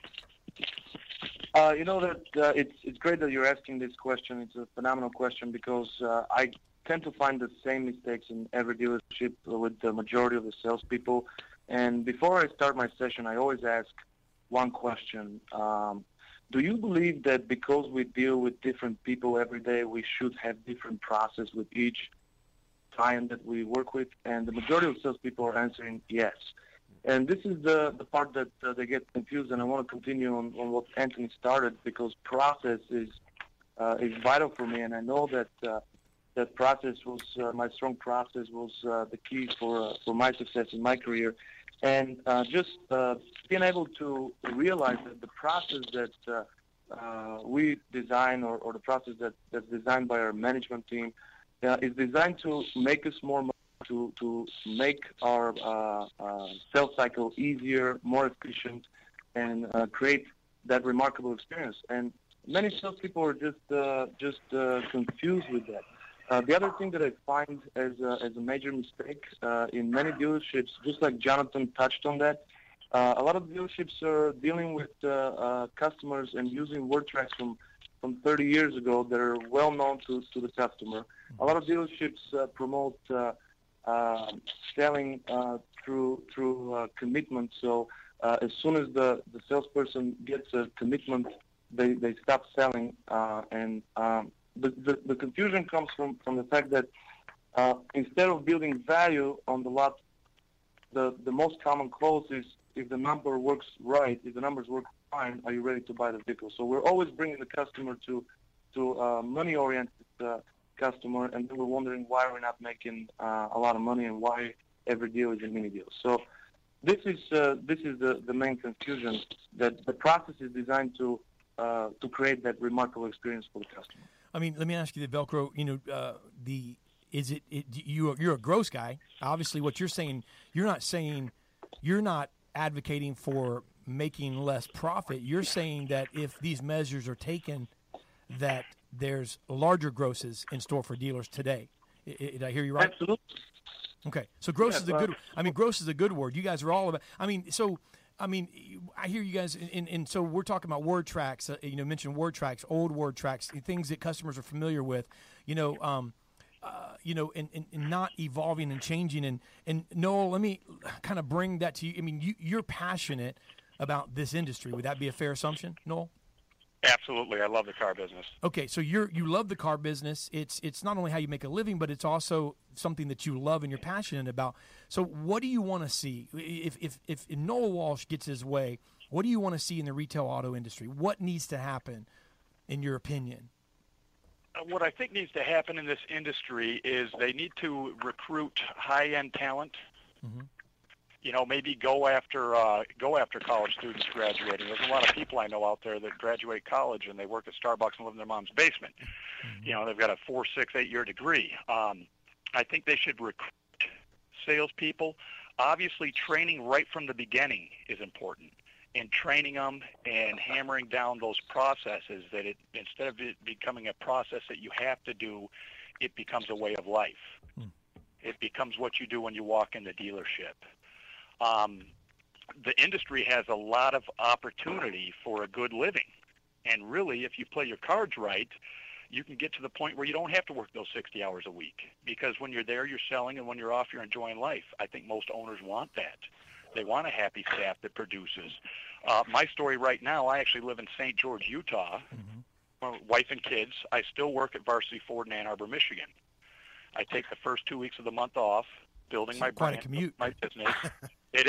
You know that it's great that you're asking this question. It's a phenomenal question because I tend to find the same mistakes in every dealership with the majority of the salespeople. And before I start my session, I always ask one question. Do you believe that because we deal with different people every day, we should have different process with each client that we work with? And the majority of salespeople are answering yes. And this is the part that they get confused, and I want to continue on what Anthony started, because process is vital for me, and I know that that process was my strong process was the key for my success in my career, and just being able to realize that the process that we design, or the process that's designed by our management team, is designed to make us more to make our sales cycle easier, more efficient, and create that remarkable experience. And many salespeople are just confused with that. The other thing that I find as a major mistake in many dealerships, just like Jonathan touched on that, a lot of dealerships are dealing with customers and using word tracks from 30 years ago that are well known to the customer. A lot of dealerships promote selling through commitment. So as soon as the salesperson gets a commitment, they stop selling. The confusion comes from the fact that instead of building value on the lot, the most common clause is, if the number works right, if the numbers work fine, are you ready to buy the vehicle? So we're always bringing the customer to money-oriented customer, and they were wondering why we're not making a lot of money and why every deal is a mini deal. So this is the main confusion, that the process is designed to create that remarkable experience for the customer. I mean, let me ask you, the Velko, you know, you're a gross guy. Obviously, what you're saying, you're not advocating for making less profit. You're saying that if these measures are taken, that there's larger grosses in store for dealers today. Did I hear you right? Absolutely. Okay. So gross is a good, gross is a good word. You guys are all about, I hear you guys, and so we're talking about word tracks, mention word tracks, old word tracks, things that customers are familiar with, and not evolving and changing. And Noel, let me kind of bring that to you. I mean, you're passionate about this industry. Would that be a fair assumption, Noel? Absolutely. I love the car business. Okay, so you love the car business. It's not only how you make a living, but it's also something that you love and you're passionate about. So what do you want to see? If Noel Walsh gets his way, what do you want to see in the retail auto industry? What needs to happen, in your opinion? What I think needs to happen in this industry is they need to recruit high-end talent. Mm-hmm. You know, maybe go after college students graduating. There's a lot of people I know out there that graduate college and they work at Starbucks and live in their mom's basement. Mm-hmm. You know, they've got a 4-6-8 year degree. I think they should recruit salespeople. Obviously, training right from the beginning is important, and training them and hammering down those processes, that instead of it becoming a process that you have to do, it becomes a way of life. Mm. It becomes what you do when you walk in the dealership. The industry has a lot of opportunity for a good living. And really, if you play your cards right, you can get to the point where you don't have to work those 60 hours a week, because when you're there, you're selling, and when you're off, you're enjoying life. I think most owners want that. They want a happy staff that produces. My story right now, I actually live in St. George, Utah, mm-hmm. wife and kids. I still work at Varsity Ford in Ann Arbor, Michigan. I take the first 2 weeks of the month off, building my brand, commute. My business. It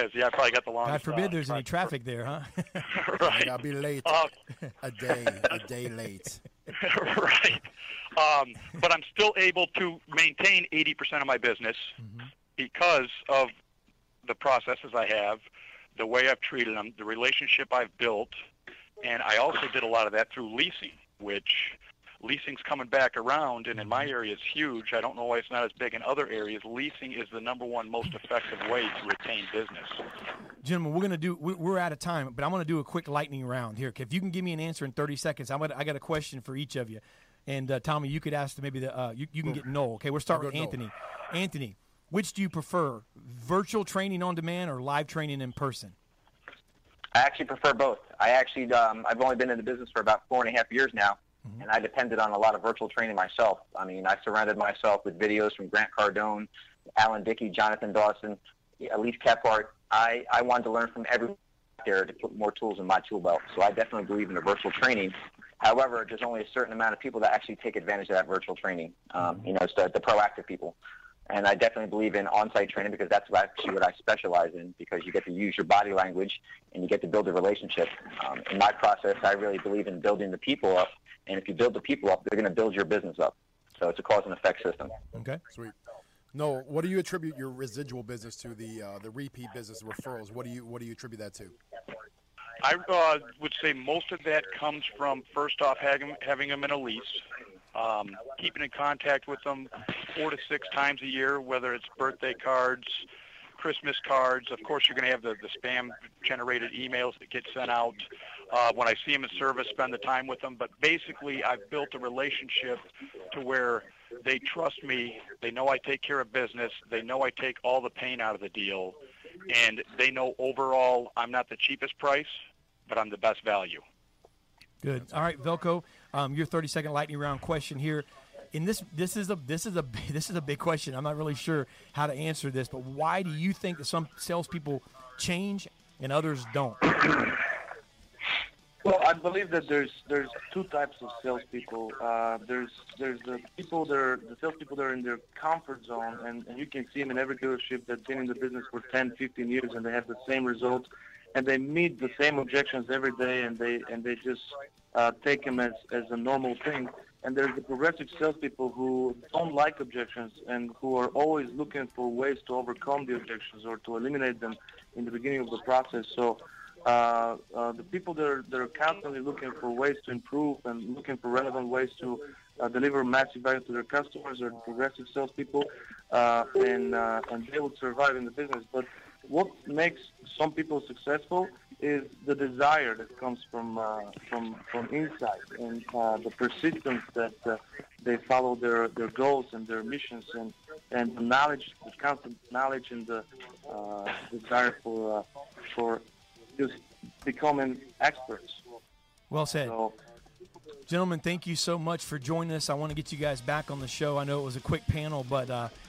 is. Yeah, I probably got the longest. God forbid there's any traffic there, huh? Right. I'll be late. A day late. Right. But I'm still able to maintain 80% of my business, mm-hmm. because of the processes I have, the way I've treated them, the relationship I've built, and I also did a lot of that through leasing, which leasing's coming back around, and in my area it's huge. I don't know why it's not as big in other areas. Leasing is the number one most effective way to retain business. Gentlemen, we're out of time, but I'm going to do a quick lightning round here. If you can give me an answer in 30 seconds, I got a question for each of you. And Tommy, you could ask maybe the you can get Noel. Okay, we'll start with Anthony. Noel. Anthony, which do you prefer, virtual training on demand or live training in person? I actually prefer both. I actually I've only been in the business for about 4.5 years now, mm-hmm. and I depended on a lot of virtual training myself. I mean, I surrounded myself with videos from Grant Cardone, Alan Dickey, Jonathan Dawson, Elise Kephart. I wanted to learn from everyone out there to put more tools in my tool belt. So I definitely believe in the virtual training. However, there's only a certain amount of people that actually take advantage of that virtual training. You know, it's the proactive people. And I definitely believe in on-site training because that's actually what I specialize in, because you get to use your body language and you get to build a relationship. In my process, I really believe in building the people up. And if you build the people up, they're going to build your business up. So it's a cause and effect system. Okay, sweet. Noel, what do you attribute your residual business to, the repeat business referrals? What do you attribute that to? I would say most of that comes from, first off, having them in a lease, keeping in contact with them 4 to 6 times a year, whether it's birthday cards, Christmas cards. Of course, you're going to have the spam-generated emails that get sent out. When I see them in service, spend the time with them. But basically, I've built a relationship to where they trust me. They know I take care of business. They know I take all the pain out of the deal. And they know overall I'm not the cheapest price, but I'm the best value. Good. All right, Velko, your 30-second lightning round question here. And this is a big question. I'm not really sure how to answer this, but why do you think that some salespeople change and others don't? Well, I believe that there's two types of salespeople. There's the salespeople that are in their comfort zone, and you can see them in every dealership that's been in the business for 10, 15 years, and they have the same results, and they meet the same objections every day, and they just take them as a normal thing. And there's the progressive salespeople who don't like objections and who are always looking for ways to overcome the objections or to eliminate them in the beginning of the process. So. The people that are constantly looking for ways to improve and looking for relevant ways to deliver massive value to their customers are progressive salespeople, and they would survive in the business. But what makes some people successful is the desire that comes from inside and the persistence that they follow their goals and their missions and the knowledge, the constant knowledge, and the desire for just becoming experts. Well said. So, gentlemen, thank you so much for joining us. I want to get you guys back on the show. I know it was a quick panel, but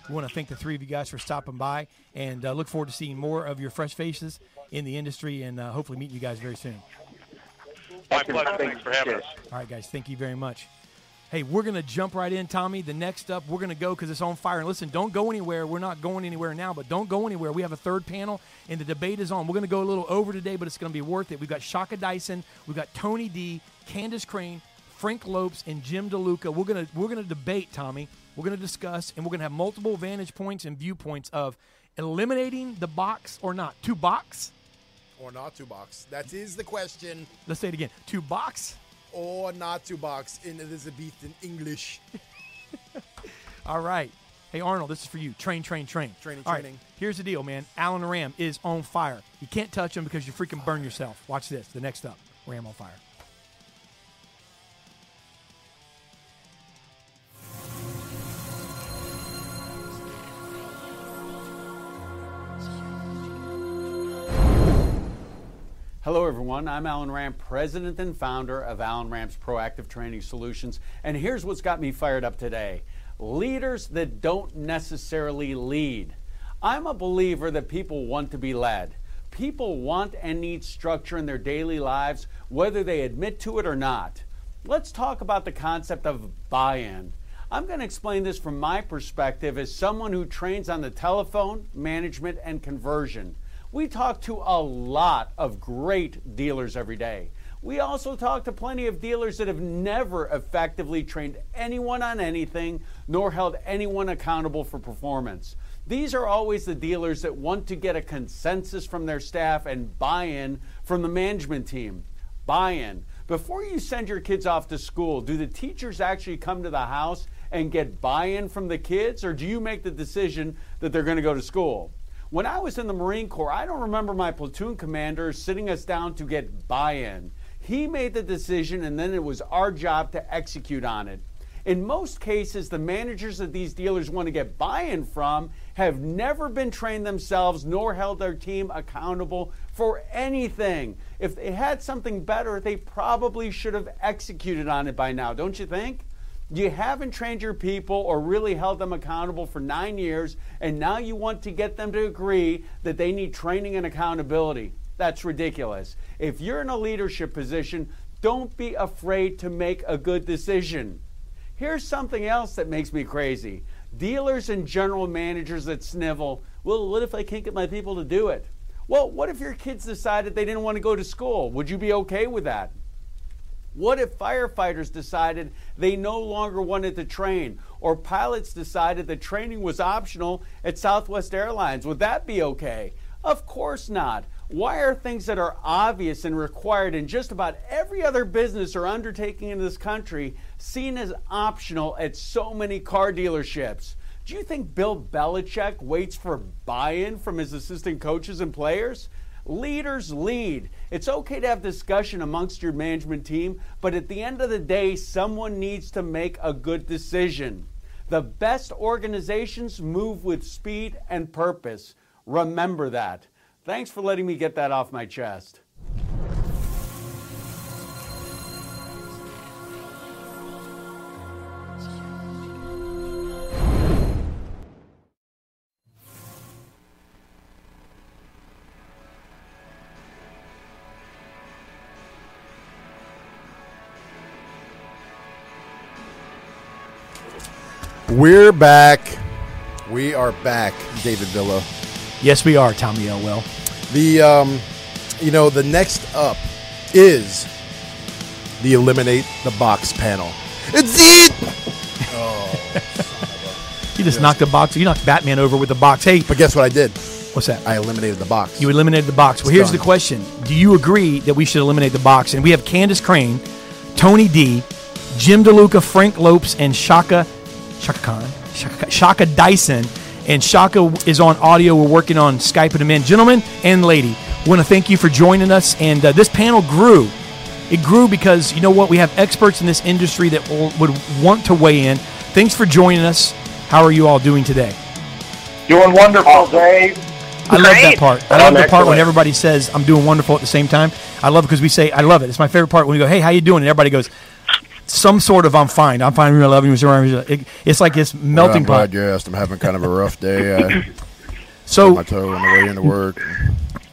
we want to thank the three of you guys for stopping by, and look forward to seeing more of your fresh faces in the industry, and hopefully meeting you guys very soon. My pleasure. Thanks for having us. All right, guys. Thank you very much. Hey, we're going to jump right in, Tommy. The next up, we're going to go because it's on fire. And listen, don't go anywhere. We're not going anywhere now, but don't go anywhere. We have a third panel, and the debate is on. We're going to go a little over today, but it's going to be worth it. We've got Shaka Dyson. We've got Tony D, Candace Crane, Frank Lopes, and Jim DeLuca. We're going to debate, Tommy. We're going to discuss, and we're going to have multiple vantage points and viewpoints of eliminating the box or not. To box? Or not to box. That is the question. Let's say it again. To box? Or not to box in Elizabethan English. All right. Hey, Arnold, this is for you. Train. Training. Right. Here's the deal, man. Alan Ram is on fire. You can't touch him because you freaking burn yourself. Watch this. The next up, Ram on fire. Hello, everyone. I'm Alan Ram, president and founder of Alan Ram's Proactive Training Solutions. And here's what's got me fired up today. Leaders that don't necessarily lead. I'm a believer that people want to be led. People want and need structure in their daily lives, whether they admit to it or not. Let's talk about the concept of buy-in. I'm going to explain this from my perspective as someone who trains on the telephone, management, and conversion. We talk to a lot of great dealers every day. We also talk to plenty of dealers that have never effectively trained anyone on anything, nor held anyone accountable for performance. These are always the dealers that want to get a consensus from their staff and buy-in from the management team. Buy-in. Before you send your kids off to school, do the teachers actually come to the house and get buy-in from the kids, or do you make the decision that they're going to go to school? When I was in the Marine Corps, I don't remember my platoon commander sitting us down to get buy-in. He made the decision, and then it was our job to execute on it. In most cases, the managers that these dealers want to get buy-in from have never been trained themselves nor held their team accountable for anything. If they had something better, they probably should have executed on it by now, don't you think? You haven't trained your people or really held them accountable for 9 years, and now you want to get them to agree that they need training and accountability. That's ridiculous. If you're in a leadership position, don't be afraid to make a good decision. Here's something else that makes me crazy. Dealers and general managers that snivel, well, what if I can't get my people to do it? Well, what if your kids decided they didn't want to go to school? Would you be okay with that? What if firefighters decided they no longer wanted to train, or pilots decided that training was optional at Southwest Airlines? Would that be okay? Of course not. Why are things that are obvious and required in just about every other business or undertaking in this country seen as optional at so many car dealerships? Do you think Bill Belichick waits for buy-in from his assistant coaches and players? Leaders lead. It's okay to have discussion amongst your management team, but at the end of the day, someone needs to make a good decision. The best organizations move with speed and purpose. Remember that. Thanks for letting me get that off my chest. We're back. We are back, David Villa. Yes, we are, Tommy Elwell. The, the next up is the Eliminate the Box panel. It's it! Oh, you just knocked the box. You knocked Batman over with the box. Hey. But guess what I did? What's that? I eliminated the box. You eliminated the box. Well, here's the question. Do you agree that we should eliminate the box? And we have Candace Crane, Tony D, Jim DeLuca, Frank Lopes, and Shaka Dyson, and Shaka is on audio. We're working on Skyping them in. Gentlemen and lady, we want to thank you for joining us, and this panel grew. It grew because, you know what, we have experts in this industry that would want to weigh in. Thanks for joining us. How are you all doing today? Doing wonderful, Dave. I love that part. I love the part when everybody says, I'm doing wonderful at the same time. I love it because we say, I love it. It's my favorite part when we go, hey, how you doing? And everybody goes, some sort of I'm fine, I love you. It's like it's melting pot. Well, I'm having kind of a rough day. So my toe on the way into work.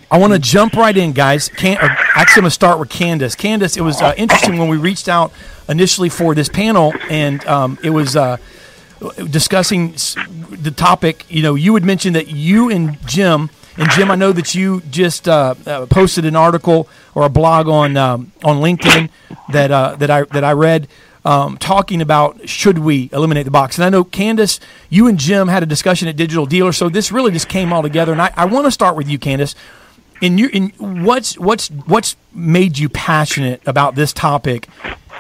I want to jump right in, guys. Actually, I'm going to start with Candace. Candace, it was interesting when we reached out initially for this panel, and it was discussing the topic. You know, you had mentioned that you and Jim. And Jim, I know that you just posted an article or a blog on LinkedIn that I read talking about should we eliminate the box. And I know, Candace, you and Jim had a discussion at Digital Dealer, so this really just came all together. And I want to start with you, Candace. In what's made you passionate about this topic,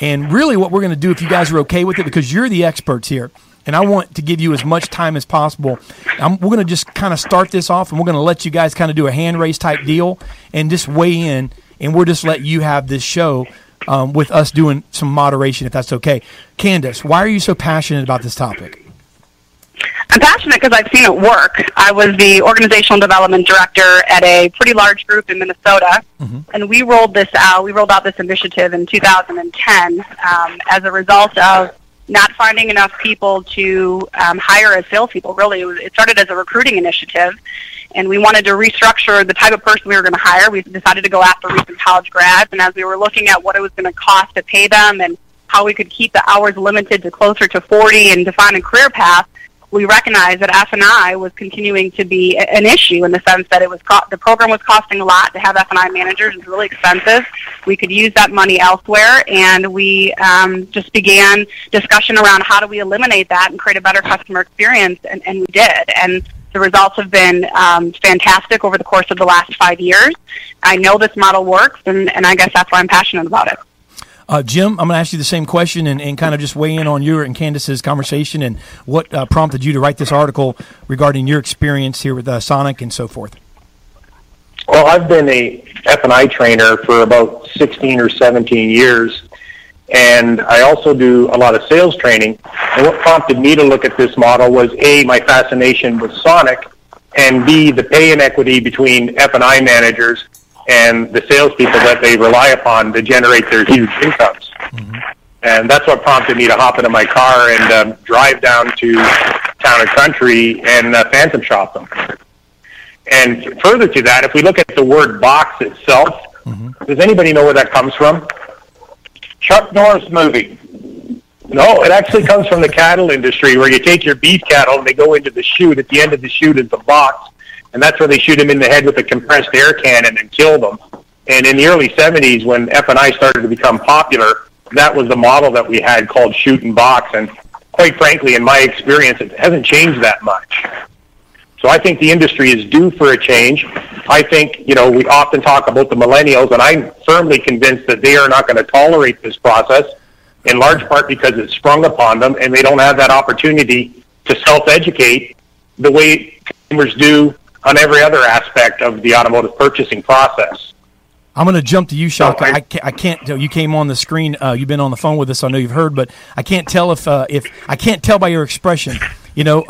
and really what we're going to do if you guys are okay with it, because you're the experts here. And I want to give you as much time as possible. We're going to just kind of start this off, and we're going to let you guys kind of do a hand raise type deal and just weigh in, and we'll just let you have this show with us doing some moderation, if that's okay. Candace, why are you so passionate about this topic? I'm passionate because I've seen it work. I was the organizational development director at a pretty large group in Minnesota, and we rolled this out. We rolled out this initiative in 2010 as a result of not finding enough people to hire as salespeople. Really, it started as a recruiting initiative, and we wanted to restructure the type of person we were going to hire. We decided to go after recent college grads, and as we were looking at what it was going to cost to pay them and how we could keep the hours limited to closer to 40 and define a career path, we recognized that F&I was continuing to be an issue in the sense that it was the program was costing a lot to have F&I managers. It was really expensive. We could use that money elsewhere, and we just began discussion around how do we eliminate that and create a better customer experience, and we did. And the results have been fantastic over the course of the last 5 years. I know this model works, and I guess that's why I'm passionate about it. Jim, I'm going to ask you the same question and kind of just weigh in on your and Candace's conversation and what prompted you to write this article regarding your experience here with Sonic and so forth. Well, I've been a F&I trainer for about 16 or 17 years, And I also do a lot of sales training. And what prompted me to look at this model was, A, my fascination with Sonic, and B, the pay inequity between F&I managers and the salespeople that they rely upon to generate their huge incomes. Mm-hmm. And that's what prompted me to hop into my car and drive down to Town and Country and phantom shop them. And further to that, if we look at the word box itself, mm-hmm. does anybody know where that comes from? Chuck Norris movie. No, it actually comes from the cattle industry, where you take your beef cattle and they go into the chute. At the end of the chute is the box, and that's where they shoot them in the head with a compressed air cannon and kill them. And in the early 70s, when F&I started to become popular, that was the model that we had called shoot and box. And quite frankly, in my experience, it hasn't changed that much. So I think the industry is due for a change. I think, you know, we often talk about the millennials, and I'm firmly convinced that they are not going to tolerate this process, in large part because it's sprung upon them, and they don't have that opportunity to self-educate the way consumers do on every other aspect of the automotive purchasing process. I'm going to jump to you, Shaka. I can't. You came on the screen. You've been on the phone with us. I know you've heard, but I can't tell if I can't tell by your expression. You know,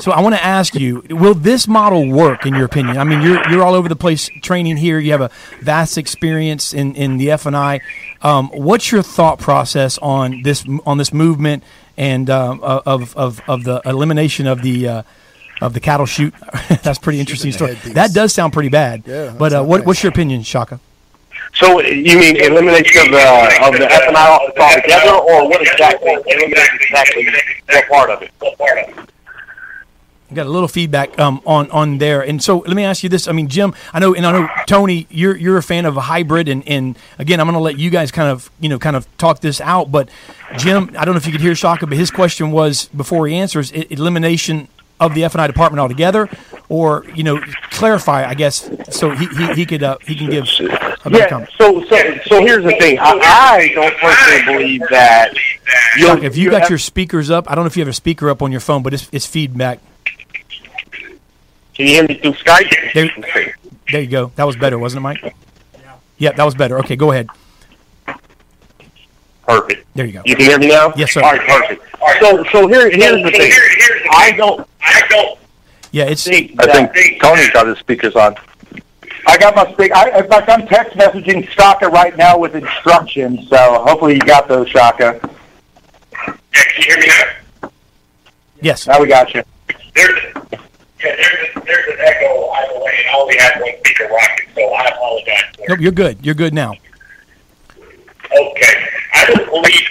so I want to ask you, will this model work, in your opinion? I mean, you're all over the place training here. You have a vast experience in the F&I. What's your thought process on this movement and of the elimination of the cattle chute? That's a pretty interesting story. That does sound pretty bad. Yeah, but what's your opinion, Shaka? So you mean elimination of the F&I office altogether, or what exactly? Elimination exactly what part of it? Got a little feedback on there, and so let me ask you this. I mean, Jim, I know Tony, you're a fan of a hybrid, and again, I'm going to let you guys kind of talk this out. But Jim, I don't know if you could hear Shaka, but his question was, before he answers, elimination of the F&I department altogether, or, you know, clarify, I guess, so he can give a comment. So here's the thing. I don't personally believe that. Shaka, if you got your speakers up, I don't know if you have a speaker up on your phone, but it's feedback. Can you hear me through Skype? There you go. That was better, wasn't it, Mike? Yeah, that was better. Okay, go ahead. Perfect. There you go. You can hear me now? Yes, sir. All right, perfect. All right. So here's the thing. Here's the I don't. Yeah, it's. I think Tony got his speakers on. I got my speaker. In fact, I'm text messaging Shaka right now with instructions. So hopefully you got those, Shaka. Yeah, can you hear me now? Yes. Now we got you. There's an echo either way, and I only had one speaker rocking, so I apologize. Nope, you're good. You're good now. Okay. I don't believe.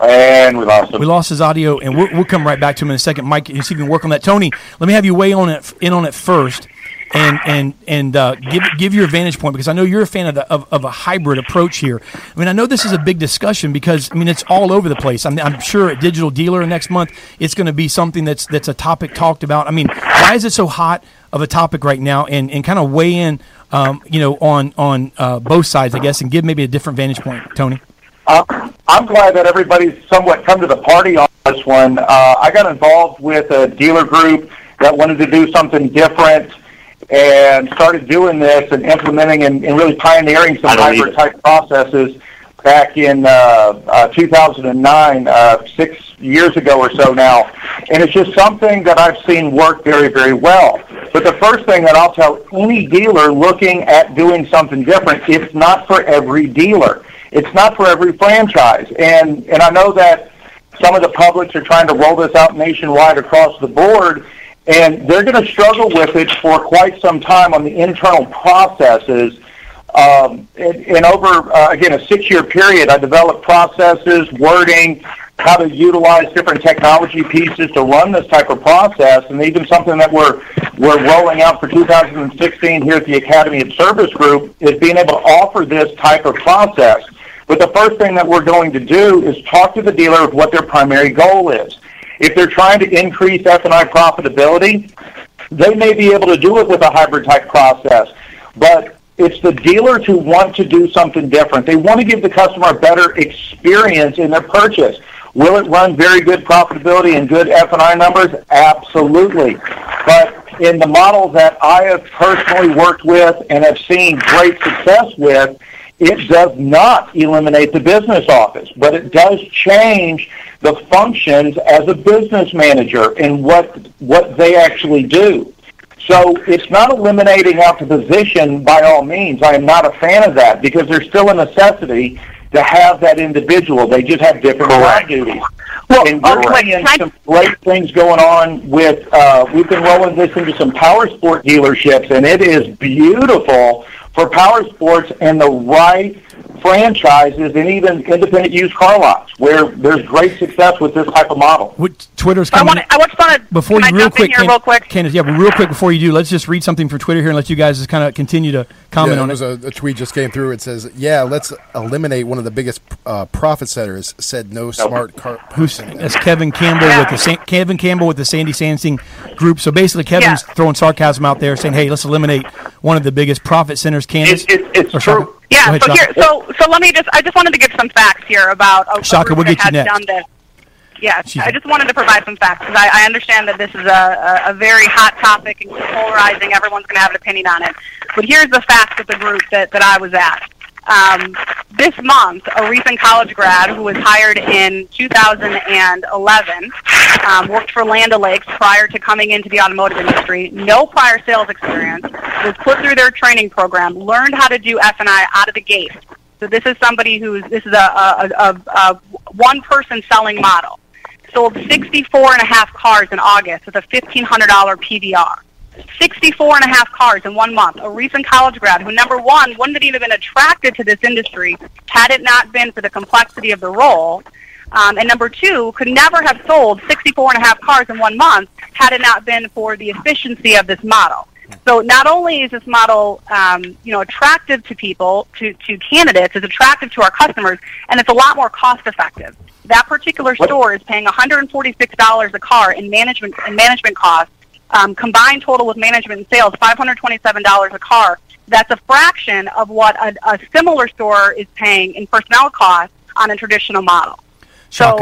And we lost him. We lost his audio, and we'll come right back to him in a second. Mike, you see if you can work on that. Tony, let me have you weigh in on it first, and give your vantage point, because I know you're a fan of a hybrid approach here. I mean, I know this is a big discussion because, I mean, it's all over the place. I'm sure at Digital Dealer next month, it's going to be something that's a topic talked about. I mean, why is it so hot of a topic right now? And kind of weigh in, on both sides, I guess, and give maybe a different vantage point, Tony. I'm glad that everybody's somewhat come to the party on this one. I got involved with a dealer group that wanted to do something different and started doing this and implementing and really pioneering some hybrid-type processes back in 2009, 6 years ago or so now. And it's just something that I've seen work very, very well. But the first thing that I'll tell any dealer looking at doing something different, it's not for every dealer. It's not for every franchise. And I know that some of the publics are trying to roll this out nationwide across the board, and they're going to struggle with it for quite some time on the internal processes. And over, again, a 6-year period, I developed processes, wording, how to utilize different technology pieces to run this type of process, and even something that we're rolling out for 2016 here at the Academy of Service Group is being able to offer this type of process. But the first thing that we're going to do is talk to the dealer with what their primary goal is. If they're trying to increase F&I profitability, they may be able to do it with a hybrid-type process, but it's the dealers who want to do something different. They want to give the customer a better experience in their purchase. Will it run very good profitability and good F&I numbers? Absolutely. But in the model that I have personally worked with and have seen great success with, it does not eliminate the business office, but it does change the functions as a business manager and what they actually do. So it's not eliminating out the position by all means. I am not a fan of that because there's still a necessity to have that individual. They just have different job duties. Well, and we're seeing some great things going on with, we've been rolling this into some power sport dealerships, and it is beautiful for power sports and the right franchises and even independent used car lots where there's great success with this type of model. Twitter's coming. I just want to, real quick, Candace, yeah, real quick before you do, let's just read something for Twitter here and let you guys just kind of continue to comment on it. There was a tweet just came through. It says, yeah, let's eliminate one of the biggest profit centers, said no smart car person. That's Kevin Campbell, with the Sandy Sansing group. So basically Kevin's throwing sarcasm out there saying, hey, let's eliminate one of the biggest profit centers, Candace. It's true. Shaka? Yeah, ahead, so let me just, I just wanted to give some facts here about Shaka, we'll get you next. Done this. Yes, I just wanted to provide some facts because I understand that this is a very hot topic and polarizing. Everyone's going to have an opinion on it. But here's the facts of the group that I was at. This month, a recent college grad who was hired in 2011 worked for Land O'Lakes prior to coming into the automotive industry, no prior sales experience, was put through their training program, learned how to do F&I out of the gate. So this is somebody this is a one-person selling model. Sold 64.5 cars in August with a $1,500 PVR. 64.5 cars in 1 month. A recent college grad who, number one, wouldn't have even been attracted to this industry had it not been for the complexity of the role. And number two, could never have sold 64.5 cars in 1 month had it not been for the efficiency of this model. So not only is this model, attractive to people, to candidates, it's attractive to our customers, and it's a lot more cost-effective. That particular store is paying $146 a car in management costs. Combined total with management and sales, $527 a car. That's a fraction of what a similar store is paying in personnel costs on a traditional model. Shaka.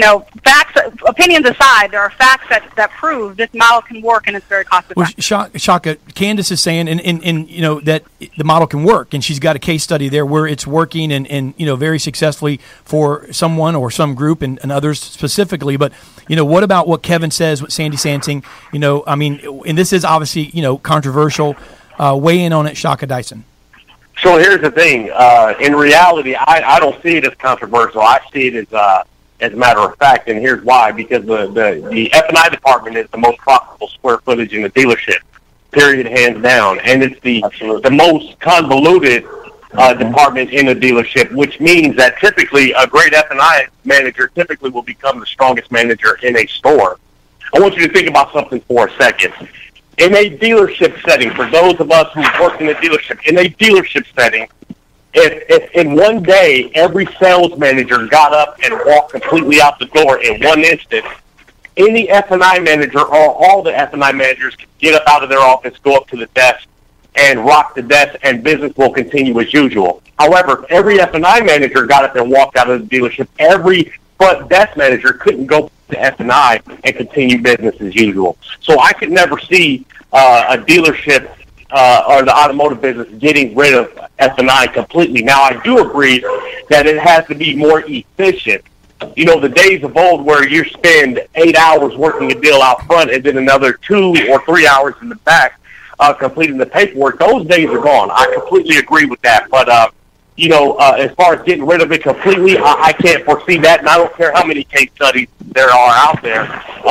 So, facts, opinions aside, there are facts that prove this model can work and it's very cost effective. Well, Shaka, Candace is saying, and that the model can work, and she's got a case study there where it's working and very successfully for someone or some group and others specifically. But, what about what Kevin says with Sandy Sansing? And this is obviously, controversial. Weigh in on it, Shaka Dyson. So here's the thing. In reality, I don't see it as controversial. I see it as a matter of fact, and here's why. Because the F&I department is the most profitable square footage in the dealership, period, hands down. And it's the most convoluted department in the dealership, which means that typically a great F&I manager typically will become the strongest manager in a store. I want you to think about something for a second. In a dealership setting, for those of us who work in a dealership, if in one day every sales manager got up and walked completely out the door in one instant, any F&I manager or all the F&I managers could get up out of their office, go up to the desk, and rock the desk, and business will continue as usual. However, if every F&I manager got up and walked out of the dealership, every front desk manager couldn't go to F&I and continue business as usual. So I could never see a dealership or the automotive business getting rid of F&I completely. Now, I do agree that it has to be more efficient. The days of old where you spend 8 hours working a deal out front and then another 2 or 3 hours in the back completing the paperwork, those days are gone. I completely agree with that. But, as far as getting rid of it completely, I can't foresee that, and I don't care how many case studies there are out there.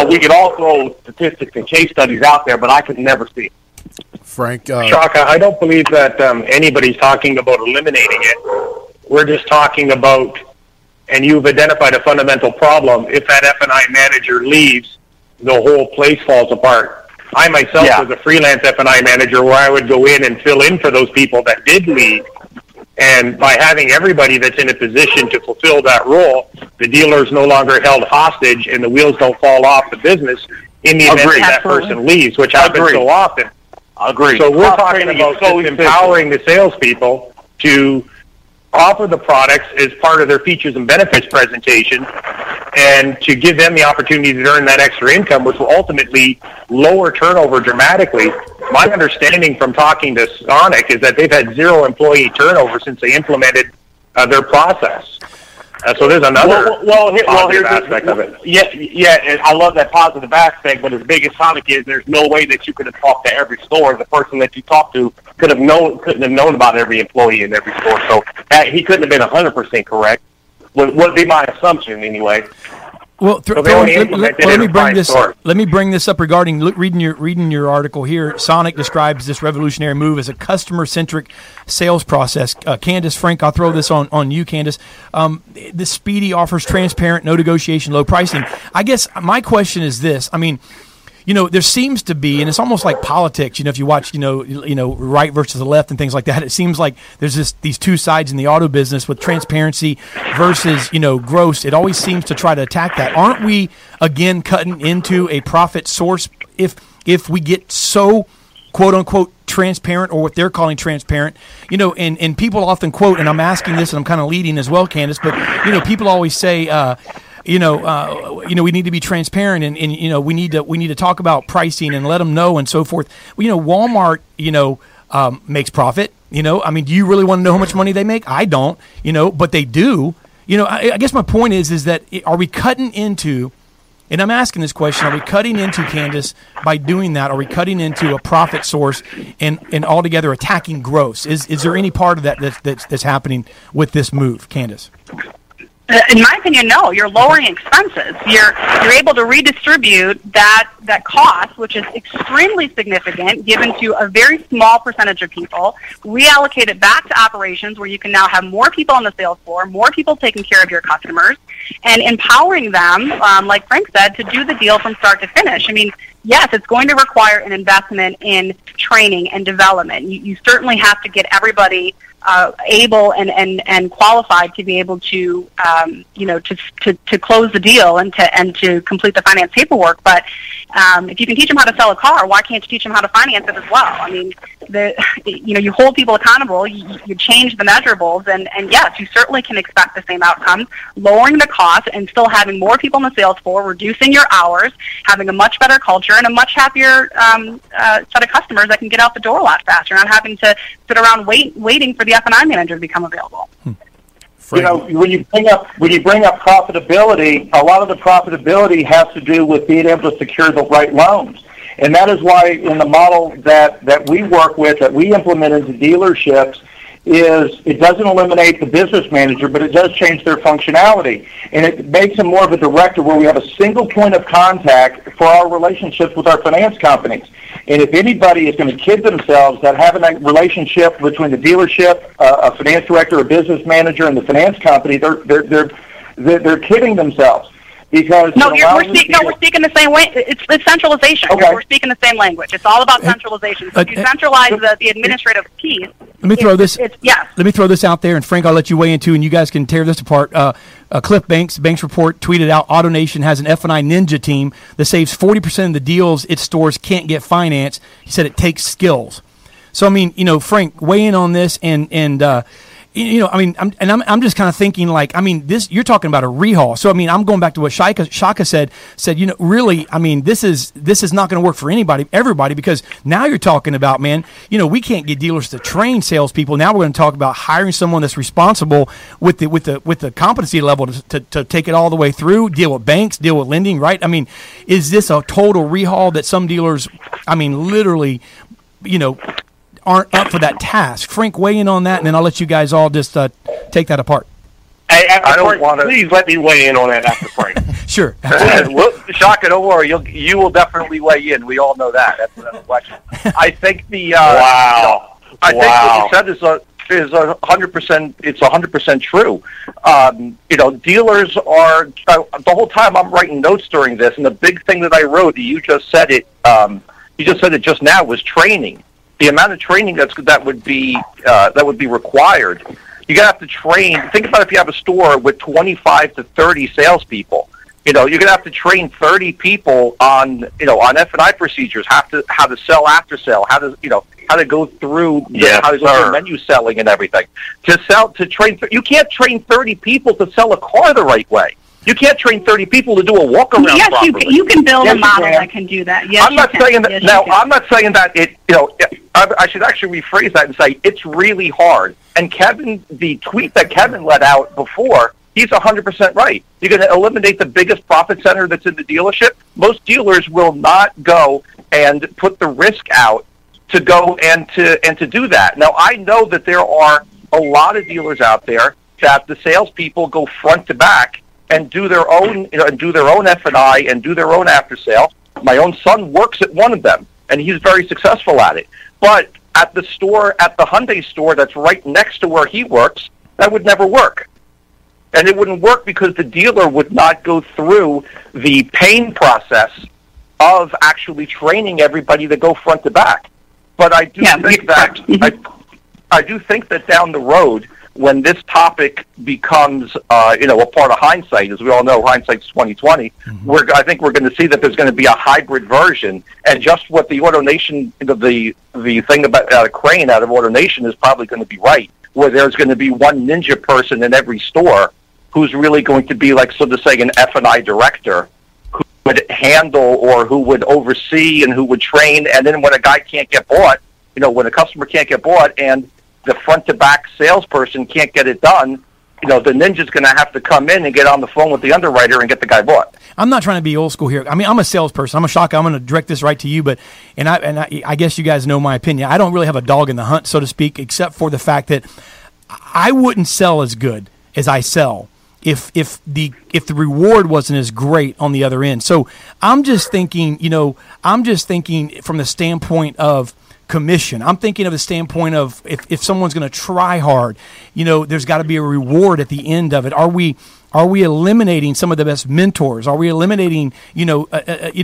We could all throw statistics and case studies out there, but I could never see it. Frank? Shaka, I don't believe that anybody's talking about eliminating it. We're just talking about, and you've identified a fundamental problem, if that F&I manager leaves, the whole place falls apart. I myself was a freelance F&I manager where I would go in and fill in for those people that did leave. And by having everybody that's in a position to fulfill that role, the dealer is no longer held hostage and the wheels don't fall off the business in the event that person leaves, which happens so often. Agreed. So we're talking about empowering the salespeople to offer the products as part of their features and benefits presentation, and to give them the opportunity to earn that extra income, which will ultimately lower turnover dramatically. My understanding from talking to Sonic is that they've had zero employee turnover since they implemented their process. So there's another positive aspect of it. Yeah, and I love that positive aspect, but as big as Sonic is, there's no way that you could have talked to every store. The person that you talked to couldn't have known about every employee in every store. So he couldn't have been 100% correct, would be my assumption anyway. Well, let me bring this up regarding reading your article here. Sonic describes this revolutionary move as a customer-centric sales process. Candace, Frank, I'll throw this on you, Candace. This Speedy offers transparent, no negotiation, low pricing. I guess my question is this. I mean, you know, there seems to be, and it's almost like politics. You know, if you watch, you know, right versus the left and things like that, it seems like there's these two sides in the auto business with transparency versus, you know, gross. It always seems to try to attack that. Aren't we again cutting into a profit source if we get so quote unquote transparent, or what they're calling transparent? You know, and people often quote, and I'm asking this, and I'm kind of leading as well, Candace, but you know, people always say, we need to be transparent, and you know, we need to talk about pricing and let them know and so forth. You know, Walmart, you know, makes profit. You know, I mean, do you really want to know how much money they make? I don't. You know, but they do. You know, I guess my point is that are we cutting into? And I'm asking this question: are we cutting into, Candace, by doing that? Are we cutting into a profit source and altogether attacking gross? Is there any part of that that's happening with this move, Candace? In my opinion, no. You're lowering expenses. You're able to redistribute that cost, which is extremely significant, given to a very small percentage of people. Reallocate it back to operations where you can now have more people on the sales floor, more people taking care of your customers, and empowering them, like Frank said, to do the deal from start to finish. I mean, yes, it's going to require an investment in training and development. You certainly have to get everybody able and qualified to be able to, to close the deal and to complete the finance paperwork. But if you can teach them how to sell a car, why can't you teach them how to finance it as well? I mean, you hold people accountable, you change the measurables, and yes, you certainly can expect the same outcomes, lowering the cost and still having more people in the sales floor, reducing your hours, having a much better culture, and a much happier set of customers that can get out the door a lot faster, not having to sit around waiting for the F&I manager to become available. You know, when you bring up profitability, a lot of the profitability has to do with being able to secure the right loans. And that is why in the model that we work with, that we implement into dealerships, is it doesn't eliminate the business manager, but it does change their functionality. And it makes them more of a director where we have a single point of contact for our relationships with our finance companies. And if anybody is going to kid themselves that having a relationship between the dealership, a finance director, a business manager, and the finance company, they're kidding themselves. Because we're speaking the same way. It's centralization. Okay. We're speaking the same language. It's all about centralization. So if you centralize the administrative piece, let me throw this out there, and Frank, I'll let you weigh in too, and you guys can tear this apart. Cliff Banks Report tweeted out, AutoNation has an F&I ninja team that saves 40% of the deals its stores can't get financed. He said it takes skills. So I mean, you know, Frank, weigh in on this, and you know, I mean, I'm just kind of thinking like, I mean, this, you're talking about a rehaul. So I mean, I'm going back to what Shaka said, you know, really, I mean, this is not going to work for everybody, because now you're talking about, man, you know, we can't get dealers to train salespeople. Now we're going to talk about hiring someone that's responsible with the competency level to take it all the way through, deal with banks, deal with lending, right? I mean, is this a total rehaul that some dealers, I mean, literally, you know, aren't up for that task? Frank, weigh in on that, and then I'll let you guys all just take that apart. Hey, please let me weigh in on that after Frank. Sure. Shaka, don't worry. You will definitely weigh in. We all know that. That's another question. I think the I think what you said is 100%. It's 100% true. You know, dealers are the whole time I'm writing notes during this, and the big thing that I wrote, you just said it just now, was training. The amount of training that would be required. You're going to have to train. Think about if you have a store with 25 to 30 salespeople. You know, you're going to have to train 30 people on, you know, on F&I procedures, how to sell after sale, how to go through how to go through menu selling and everything. You can't train 30 people to sell a car the right way. You can't train 30 people to do a walk around. Yes, you can build a model that can do that. Yes, I'm not saying that. Yes, now, I'm not saying that it. You know, I should actually rephrase that and say it's really hard. And Kevin, the tweet that Kevin let out before, he's 100% right. You're going to eliminate the biggest profit center that's in the dealership. Most dealers will not go and put the risk out to go and to do that. Now, I know that there are a lot of dealers out there that the salespeople go front to back and do their own, you know, and do their own F&I and do their own after sale. My own son works at one of them, and he's very successful at it. But at the store, at the Hyundai store that's right next to where he works, that would never work. And it wouldn't work because the dealer would not go through the pain process of actually training everybody to go front to back. But I do think that I do think that down the road, when this topic becomes, a part of hindsight, as we all know, hindsight's 20/20. Mm-hmm. I think we're going to see that there's going to be a hybrid version, and just what the AutoNation, the thing about Crane out of AutoNation is probably going to be right, where there's going to be one ninja person in every store who's really going to be like, so to say, an F&I director who would handle or who would oversee and who would train. And then when a guy can't get bought, you know, when a customer can't get bought and the front-to-back salesperson can't get it done, you know, the ninja's going to have to come in and get on the phone with the underwriter and get the guy bought. I'm not trying to be old school here. I mean, I'm a salesperson. I'm a Shaka. I'm going to direct this right to you, but and I guess you guys know my opinion. I don't really have a dog in the hunt, so to speak, except for the fact that I wouldn't sell as good as I sell if the reward wasn't as great on the other end. So I'm just thinking from the standpoint of commission. I'm thinking of the standpoint of if someone's going to try hard, you know, there's got to be a reward at the end of it. Are we eliminating some of the best mentors? Are we eliminating, the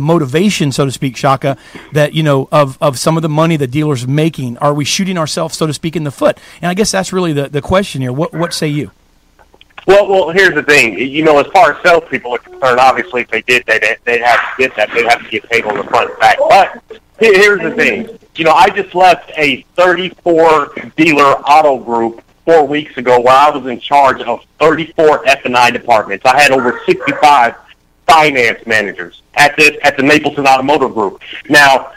motivation, so to speak, Shaka, that, you know, of some of the money the dealer's making? Are we shooting ourselves, so to speak, in the foot? And I guess that's really the question here. What say you? Well, here's the thing. You know, as far as salespeople are concerned, obviously, if they did, they'd have to get that. They'd have to get paid on the front and back. But here's the thing. You know, I just left a 34-dealer auto group 4 weeks ago where I was in charge of 34 F&I departments. I had over 65 finance managers at the Mapleton Automotive Group. Now,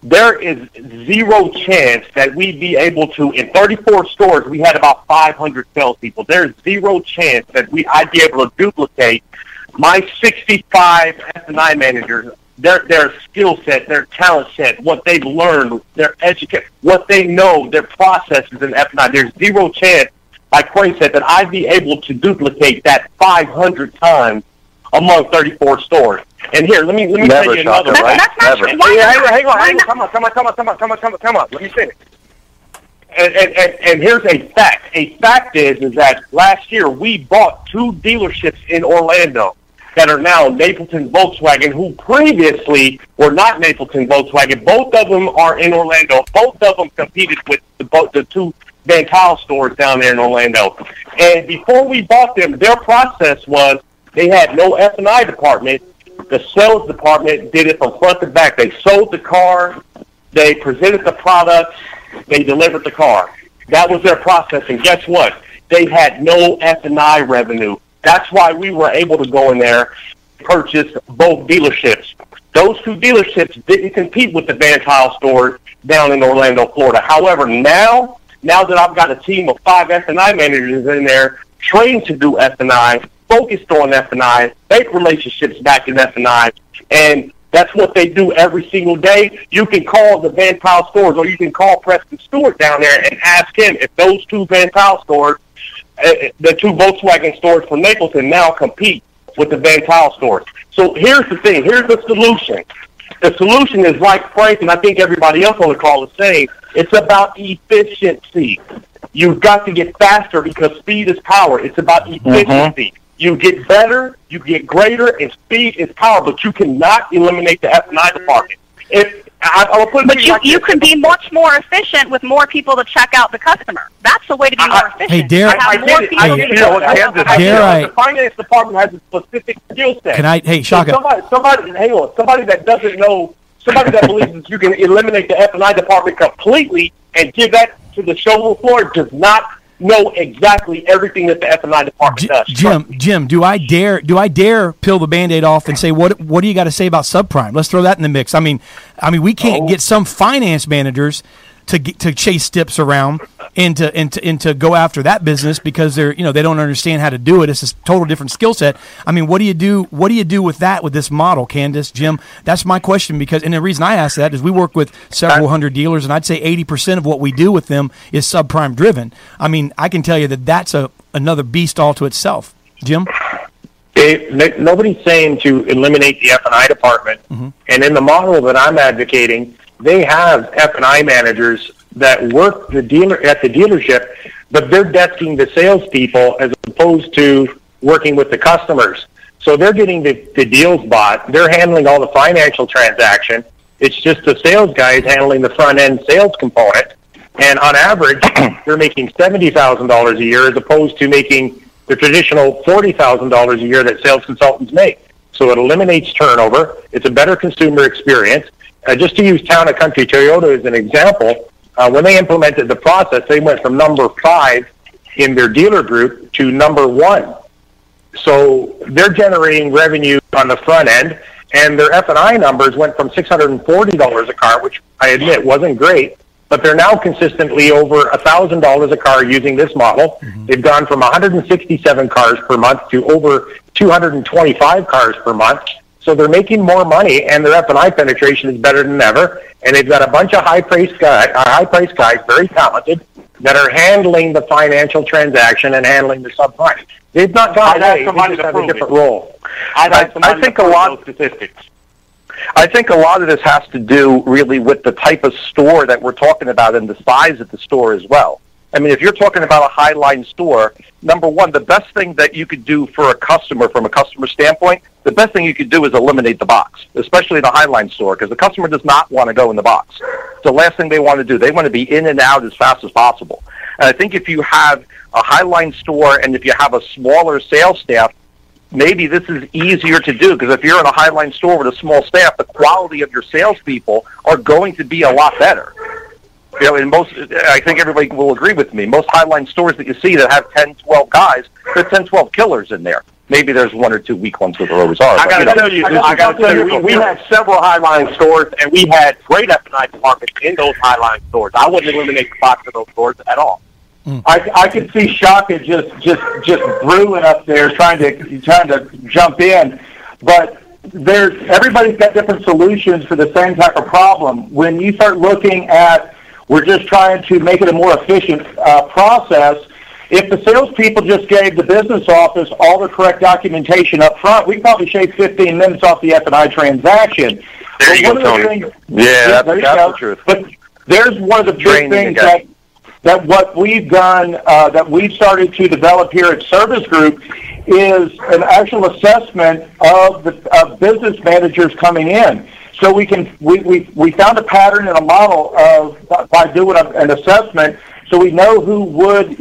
there is zero chance that we'd be able to, in 34 stores, we had about 500 salespeople. There's zero chance that I'd be able to duplicate my 65 F&I managers. Their skill set, their talent set, what they've learned, their education, what they know, their processes in F&I. There's zero chance, like Crane said, that I'd be able to duplicate that 500 times among 34 stores. And here, let me tell you another. Hang on. Let me finish. And here's a fact. A fact is that last year we bought 2 dealerships in Orlando that are now Mapleton Volkswagen, who previously were not Mapleton Volkswagen. Both of them are in Orlando. Both of them competed with the 2 Van Tuyl stores down there in Orlando. And before we bought them, their process was they had no F&I department. The sales department did it from front to back. They sold the car. They presented the product. They delivered the car. That was their process. And guess what? They had no F&I revenue. That's why we were able to go in there and purchase both dealerships. Those 2 dealerships didn't compete with the Van Tuyl stores down in Orlando, Florida. However, now that I've got a team of 5 F&I managers in there trained to do F&I, focused on F&I, make relationships back in F&I, and that's what they do every single day. You can call the Van Tuyl stores or you can call Preston Stewart down there and ask him if those 2 Van Tuyl stores, the 2 Volkswagen stores from Mapleton, now compete with the Van Tuyl stores. So here's the thing. Here's the solution. The solution is, like Frank and I think everybody else on the call is saying, it's about efficiency. You've got to get faster because speed is power. It's about efficiency. Mm-hmm. You get better, you get greater, and speed is power, but you cannot eliminate the F&I department. If I would put it you can be much more efficient with more people to check out the customer. That's the way to be more efficient. Hey, Derek, the finance department has a specific skill set. Can I? Hey, Shaka. Somebody that doesn't know, somebody that believes that you can eliminate the F&I department completely and give that to the showroom floor does not know exactly everything that the F&I department does. Jim, do I dare peel the Band-Aid off and say, what do you got to say about subprime? Let's throw that in the mix. I mean, we can't get some finance managers to chase tips around and to go after that business because they don't understand how to do it. It's a total different skill set. I mean, what do you do with that, with this model, Candace, Jim? That's my question, because, and the reason I ask that is we work with several hundred dealers, and I'd say 80% of what we do with them is subprime driven. I mean, I can tell you that's another beast all to itself. Jim? Nobody's saying to eliminate the F&I department. Mm-hmm. And in the model that I'm advocating, they have F&I managers that work at the dealership, but they're desking the salespeople as opposed to working with the customers. So they're getting the deals bought. They're handling all the financial transaction. It's just the sales guy is handling the front-end sales component. And on average, they're making $70,000 a year as opposed to making the traditional $40,000 a year that sales consultants make. So it eliminates turnover. It's a better consumer experience. Just to use Town & Country Toyota as an example, when they implemented the process, they went from number 5 in their dealer group to number 1. So they're generating revenue on the front end, and their F&I numbers went from $640 a car, which I admit wasn't great, but they're now consistently over $1,000 a car using this model. Mm-hmm. They've gone from 167 cars per month to over 225 cars per month. So they're making more money, and their F&I penetration is better than ever. And they've got a bunch of high-priced guys, very talented, that are handling the financial transaction and handling the subprime. They've not got away. They just have a different role. I think a lot of this has to do really with the type of store that we're talking about and the size of the store as well. I mean, if you're talking about a high-line store, number one, the best thing that you could do for a customer from a customer standpoint, the best thing you could do is eliminate the box, especially in a high-line store, because the customer does not want to go in the box. It's the last thing they want to do. They want to be in and out as fast as possible. And I think if you have a high-line store and if you have a smaller sales staff, maybe this is easier to do, because if you're in a high-line store with a small staff, the quality of your salespeople are going to be a lot better. You know, in most, I think everybody will agree with me, most high-line stores that you see that have 10, 12 guys, there's 10, 12 killers in there. Maybe there's 1 or 2 weak ones that there always are. I got to tell you, we had several high-line stores, and we had great F&I departments in those high-line stores. I wouldn't eliminate the box of those stores at all. Mm. I could see Shaka just brewing up there, trying to jump in, but everybody's got different solutions for the same type of problem. When you start looking at we're just trying to make it a more efficient process. If the salespeople just gave the business office all the correct documentation up front, we probably shaved 15 minutes off the F&I transaction. There you go, Tony. Yeah, that's the truth. But there's one of the big things that what we've done, that we've started to develop here at Service Group, is an actual assessment of business managers coming in. So we found a pattern and a model by doing an assessment, so we know who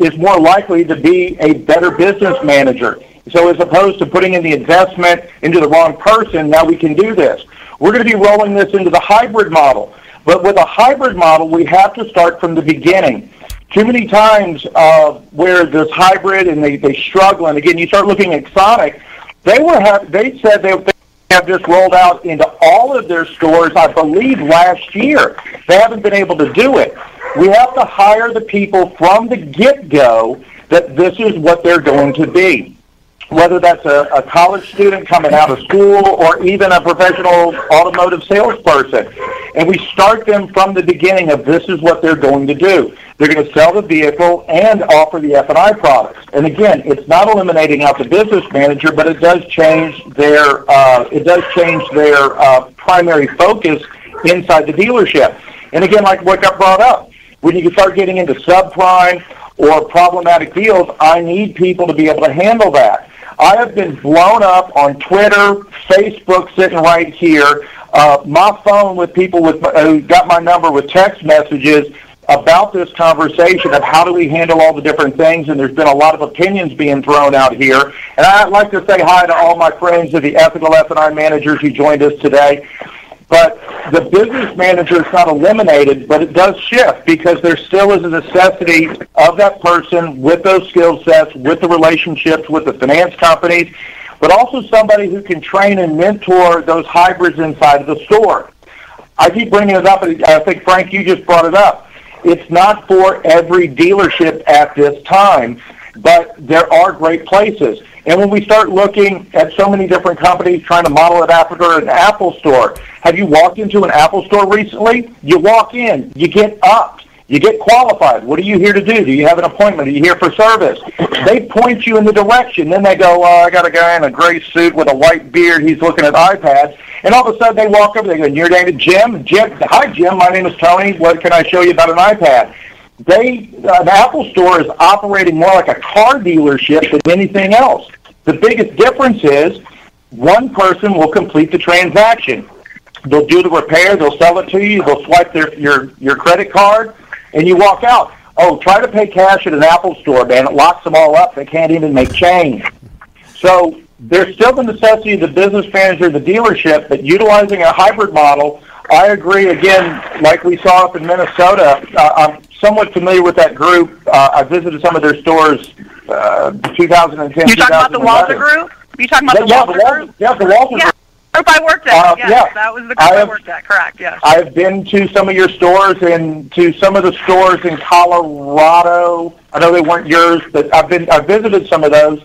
is more likely to be a better business manager. So as opposed to putting in the investment into the wrong person, now we can do this. We're going to be rolling this into the hybrid model. But with a hybrid model, we have to start from the beginning. Too many times where this hybrid and they struggle, and again, you start looking at Sonic, they said they have this rolled out into all of their stores, I believe, last year. They haven't been able to do it. We have to hire the people from the get-go that this is what they're going to be, whether that's a college student coming out of school or even a professional automotive salesperson. And we start them from the beginning of this is what they're going to do. They're going to sell the vehicle and offer the F&I products. And again, it's not eliminating out the business manager, but it does change their primary focus inside the dealership. And again, like what got brought up, when you start getting into subprime or problematic deals, I need people to be able to handle that. I have been blown up on Twitter, Facebook, sitting right here, my phone with people with who got my number with text messages about this conversation of how do we handle all the different things, and there's been a lot of opinions being thrown out here. And I'd like to say hi to all my friends of the ethical F&I managers who joined us today. But the business manager is not eliminated, but it does shift because there still is a necessity of that person with those skill sets, with the relationships, with the finance companies, but also somebody who can train and mentor those hybrids inside of the store. I keep bringing it up, and I think, Frank, you just brought it up. It's not for every dealership at this time, but there are great places. And when we start looking at so many different companies trying to model it after an Apple store, have you walked into an Apple store recently? You walk in, you get upped, you get qualified. What are you here to do? Do you have an appointment? Are you here for service? They point you in the direction. Then they go, I got a guy in a gray suit with a white beard. He's looking at iPads. And all of a sudden they walk over. They go, your name is Jim? Jim? Hi, Jim. My name is Tony. What can I show you about an iPad? The Apple store is operating more like a car dealership than anything else. The biggest difference is one person will complete the transaction. They'll do the repair. They'll sell it to you. They'll swipe your credit card, and you walk out. Oh, try to pay cash at an Apple store, man. It locks them all up. They can't even make change. So there's still the necessity of the business manager, the dealership, but utilizing a hybrid model, I agree, again, like we saw up in Minnesota, I'm somewhat familiar with that group. I visited some of their stores 2010. You talking about the Walzer Group? You talking about the Walzer Group? Yeah, the Walzer Group. Group I worked at. Yes, that was the group I worked at. Correct. Yes. I've been to some of your stores and to some of the stores in Colorado. I know they weren't yours, but I visited some of those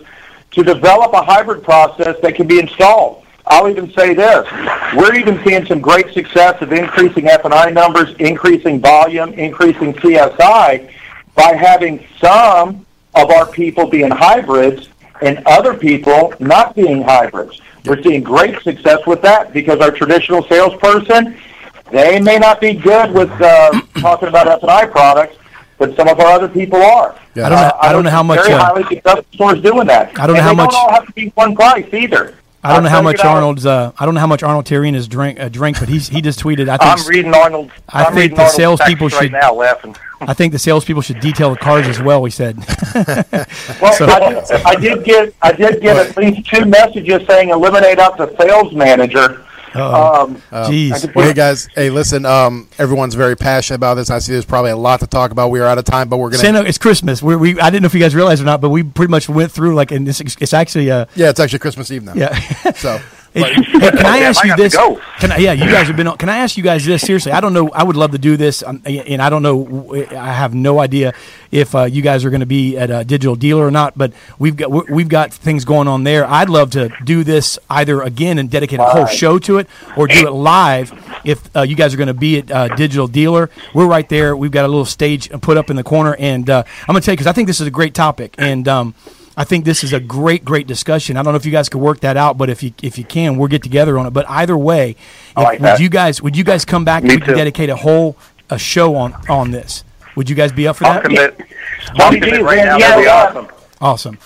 to develop a hybrid process that can be installed. I'll even say this. We're even seeing some great success of increasing F&I numbers, increasing volume, increasing CSI by having some of our people being hybrids and other people not being hybrids. We're seeing great success with that because our traditional salesperson, they may not be good with talking about F&I products, but some of our other people are. Yeah, I don't know how much. Very highly successful stores doing that. I don't know how much. They don't all have to be one price either. I don't know how much Arnold's. I don't know how much Arnold Terrien is drink, but he just tweeted. I think the salespeople should detail the cars as well. He said. Well, so, I did get at least two messages saying eliminate out the sales manager. Well, hey guys, hey, listen, everyone's very passionate about this. I see there's probably a lot to talk about. We are out of time, but we're gonna. It's Christmas. I didn't know if you guys realized or not, but we pretty much went through like, and it's actually. It's actually Christmas Eve now. Yeah. So. Can I ask you this? You guys have been on. Can I ask you guys this? Seriously, I don't know. I would love to do this, and I don't know. I have no idea if you guys are going to be at a Digital Dealer or not. But we've got things going on there. I'd love to do this either again and dedicate a whole show to it, or do it live if you guys are going to be at Digital Dealer. We're right there. We've got a little stage put up in the corner, and I'm going to tell you because I think this is a great topic, and. I think this is a great discussion. I don't know if you guys could work that out, but if you can, we'll get together on it. But either way, would you guys come back and dedicate a show on this? Would you guys be up for that? I'll commit right now. That'd be awesome.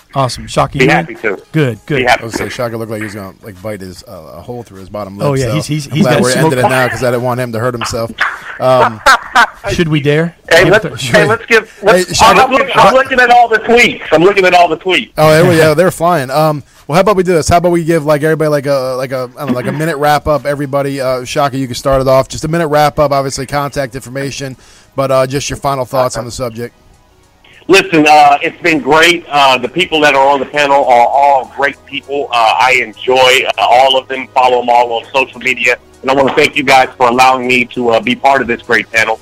Shaka, you happy to? Good. I was saying, Shaka looked like he was gonna bite his a hole through his bottom lip. Oh yeah, so he's glad we're ended it now because I didn't want him to hurt himself. Should we dare? Hey, I'm looking at all the tweets. Oh, yeah, they're flying. Well, how about we do this? How about we give everybody a minute wrap up? Everybody, Shaka, you can start it off. Just a minute wrap up. Obviously, contact information, but just your final thoughts on the subject. Listen, it's been great. The people that are on the panel are all great people. I enjoy all of them. Follow them all on social media. And I want to thank you guys for allowing me to be part of this great panel.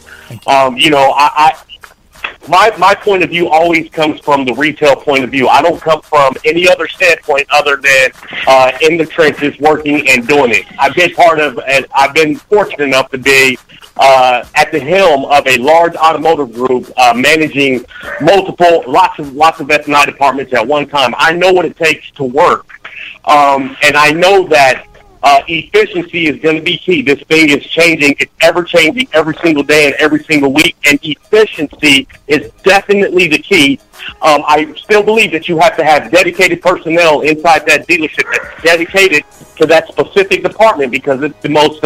My point of view always comes from the retail point of view. I don't come from any other standpoint other than in the trenches, working and doing it. I've been fortunate enough to be at the helm of a large automotive group, managing lots of F&I departments at one time. I know what it takes to work, and I know that. Efficiency is going to be key. This thing is changing. It's ever-changing every single day and every single week, and efficiency is definitely the key I still believe that you have to have dedicated personnel inside that dealership that's dedicated to that specific department, because it's the most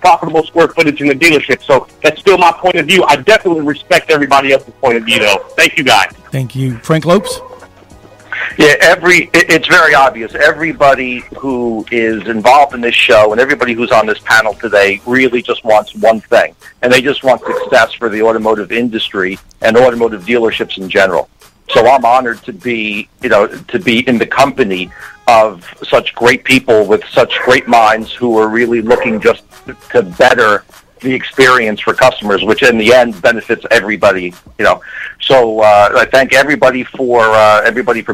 profitable square footage in the dealership. So that's still my point of view. I definitely respect everybody else's point of view, though. Thank you, guys. Thank you. Frank Lopes? Yeah, it's very obvious. Everybody who is involved in this show and everybody who's on this panel today really just wants one thing, and they just want success for the automotive industry and automotive dealerships in general. So I'm honored to be, to be in the company of such great people with such great minds who are really looking just to better the experience for customers, which in the end benefits everybody, So I thank everybody for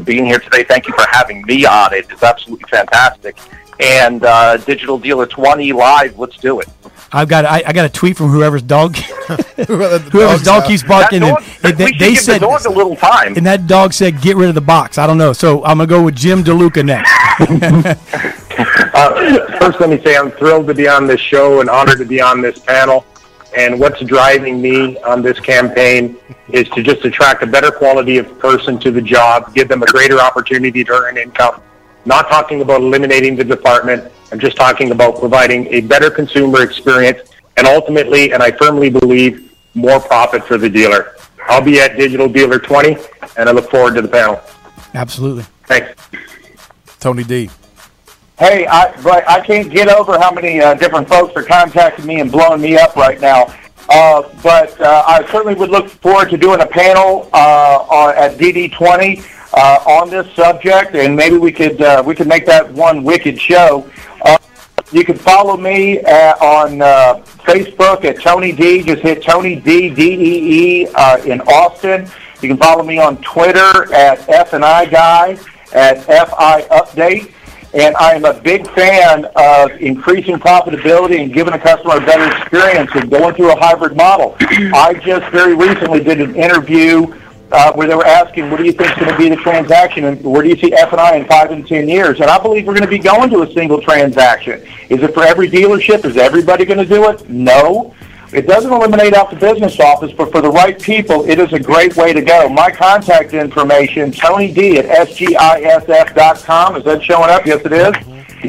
being here today. Thank you for having me on it. It's absolutely fantastic. And Digital Dealer 20 live. Let's do it. I got a tweet from whoever's dog keeps barking. Dog, they said the dog a little time, and that dog said, "Get rid of the box." I don't know, so I'm gonna go with Jim DeLuca next. First, let me say I'm thrilled to be on this show and honored to be on this panel. And what's driving me on this campaign is to just attract a better quality of person to the job, give them a greater opportunity to earn income. Not talking about eliminating the department. I'm just talking about providing a better consumer experience and ultimately, and I firmly believe, more profit for the dealer. I'll be at Digital Dealer 20, and I look forward to the panel. Absolutely. Thanks. Tony D. Hey, I can't get over how many different folks are contacting me and blowing me up right now. But I certainly would look forward to doing a panel at DD20 on this subject, and maybe we could make that one wicked show. You can follow me on Facebook at Tony D. Just hit Tony D, D-E-E in Austin. You can follow me on Twitter at F&I Guy, at F-I Update. And I am a big fan of increasing profitability and giving a customer a better experience and going through a hybrid model. I just very recently did an interview where they were asking, what do you think is going to be the transaction, and where do you see F&I in 5 and 10 years? And I believe we're going to be going to a single transaction. Is it for every dealership? Is everybody going to do it? No. It doesn't eliminate out the business office, but for the right people, it is a great way to go. My contact information, Tony D at sgisf.com. Is that showing up? Yes, it is.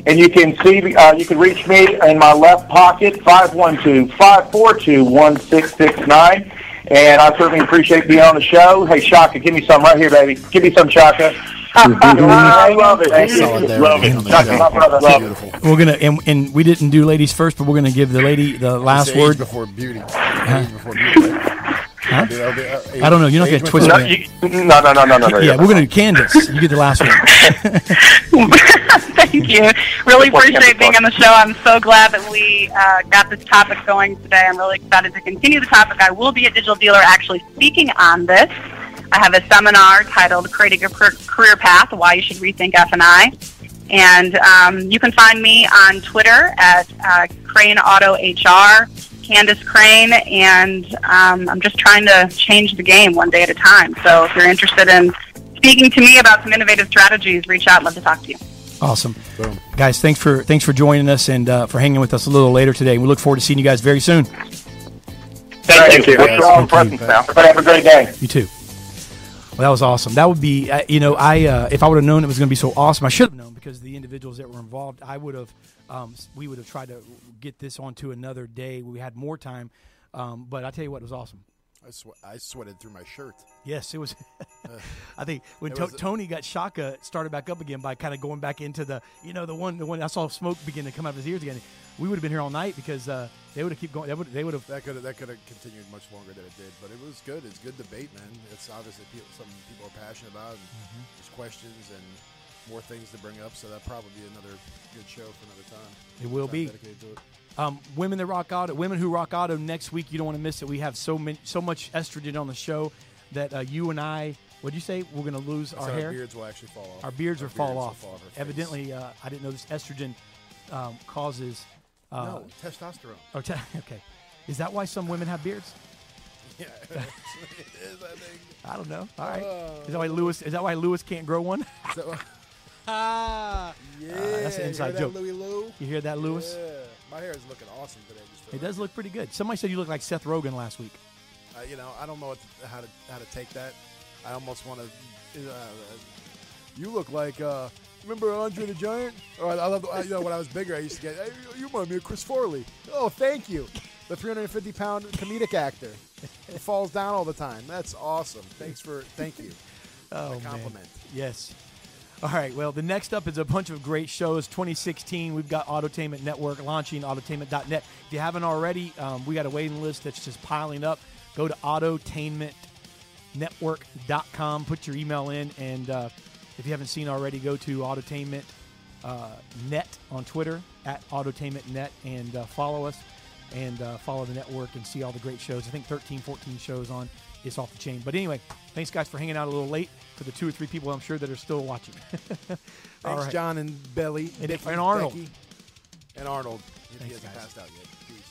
And you can see, you can reach me in my left pocket, 512-542-1669. And I certainly appreciate being on the show. Hey, Shaka, give me some right here, baby. Give me some, Shaka. I love it. Thank you. Love it. Shaka, my brother. Love it. We're gonna and we didn't do ladies first, but we're gonna give the lady the last word before beauty. Huh? I don't know. You're not going to twist it. No. Yeah, we're going to do Candace. You get the last one. Thank you. Really appreciate being on the show. I'm so glad that we got this topic going today. I'm really excited to continue the topic. I will be at Digital Dealer actually speaking on this. I have a seminar titled Creating a Career Path, Why You Should Rethink F&I. And you can find me on Twitter at Crane Auto HR. Candace Crane, and I'm just trying to change the game one day at a time. So if you're interested in speaking to me about some innovative strategies, reach out. Love to talk to you. Awesome. Boom. Guys, thanks for joining us and for hanging with us a little later today. We look forward to seeing you guys very soon. Thank you. Everybody have a great day. You too. Well, that was awesome. That would be, if I would have known it was going to be so awesome, I should have known, because the individuals that were involved, we would have tried to get this onto another day. We had more time, but I tell you what, it was awesome. I sweated through my shirt. Yes, it was. I think when Tony got Shaka started back up again by kind of going back into the, the one I saw smoke begin to come out of his ears again. We would have been here all night because they would have kept going. That could have continued much longer than it did, but it was good. It's good debate, man. It's obviously something people are passionate about. And there's questions and more things to bring up, so that'll probably be another good show for another time. It will be. Women Who Rock Auto next week. You don't want to miss it. We have so much estrogen on the show that you and I, what'd you say? We're going to lose our hair? Our beards will actually fall off. Our beards will fall off. Evidently, I didn't know this estrogen causes... no, testosterone. Okay. Is that why some women have beards? Yeah, it is, I think. I don't know. All right. Is that why Lewis can't grow one? Yeah. That's an inside joke. Louis Lou? You hear that, Lewis? Yeah. My hair is looking awesome today. It does look pretty good. Somebody said you look like Seth Rogen last week. I don't know how to take that. I almost want to. You look like. Remember Andre the Giant? Or I love. You know, when I was bigger, I used to get. Hey, you remind me of Chris Farley. Oh, thank you. The 350-pound comedic actor who falls down all the time. That's awesome. Thank you. Oh, the compliment. Man. Yes. All right, well, the next up is a bunch of great shows. 2016, we've got AutoTainment Network launching, AutoTainment.net. If you haven't already, we got a waiting list that's just piling up. Go to AutoTainmentNetwork.com, put your email in, and if you haven't seen already, go to AutoTainment Net on Twitter, at AutoTainmentNet, and follow us and follow the network and see all the great shows. I think 13, 14 shows on It's Off the Chain. But anyway, thanks, guys, for hanging out a little late. For the 2 or 3 people I'm sure that are still watching. Thanks, John and Belly. And Arnold. And Arnold. He hasn't passed out yet. Peace.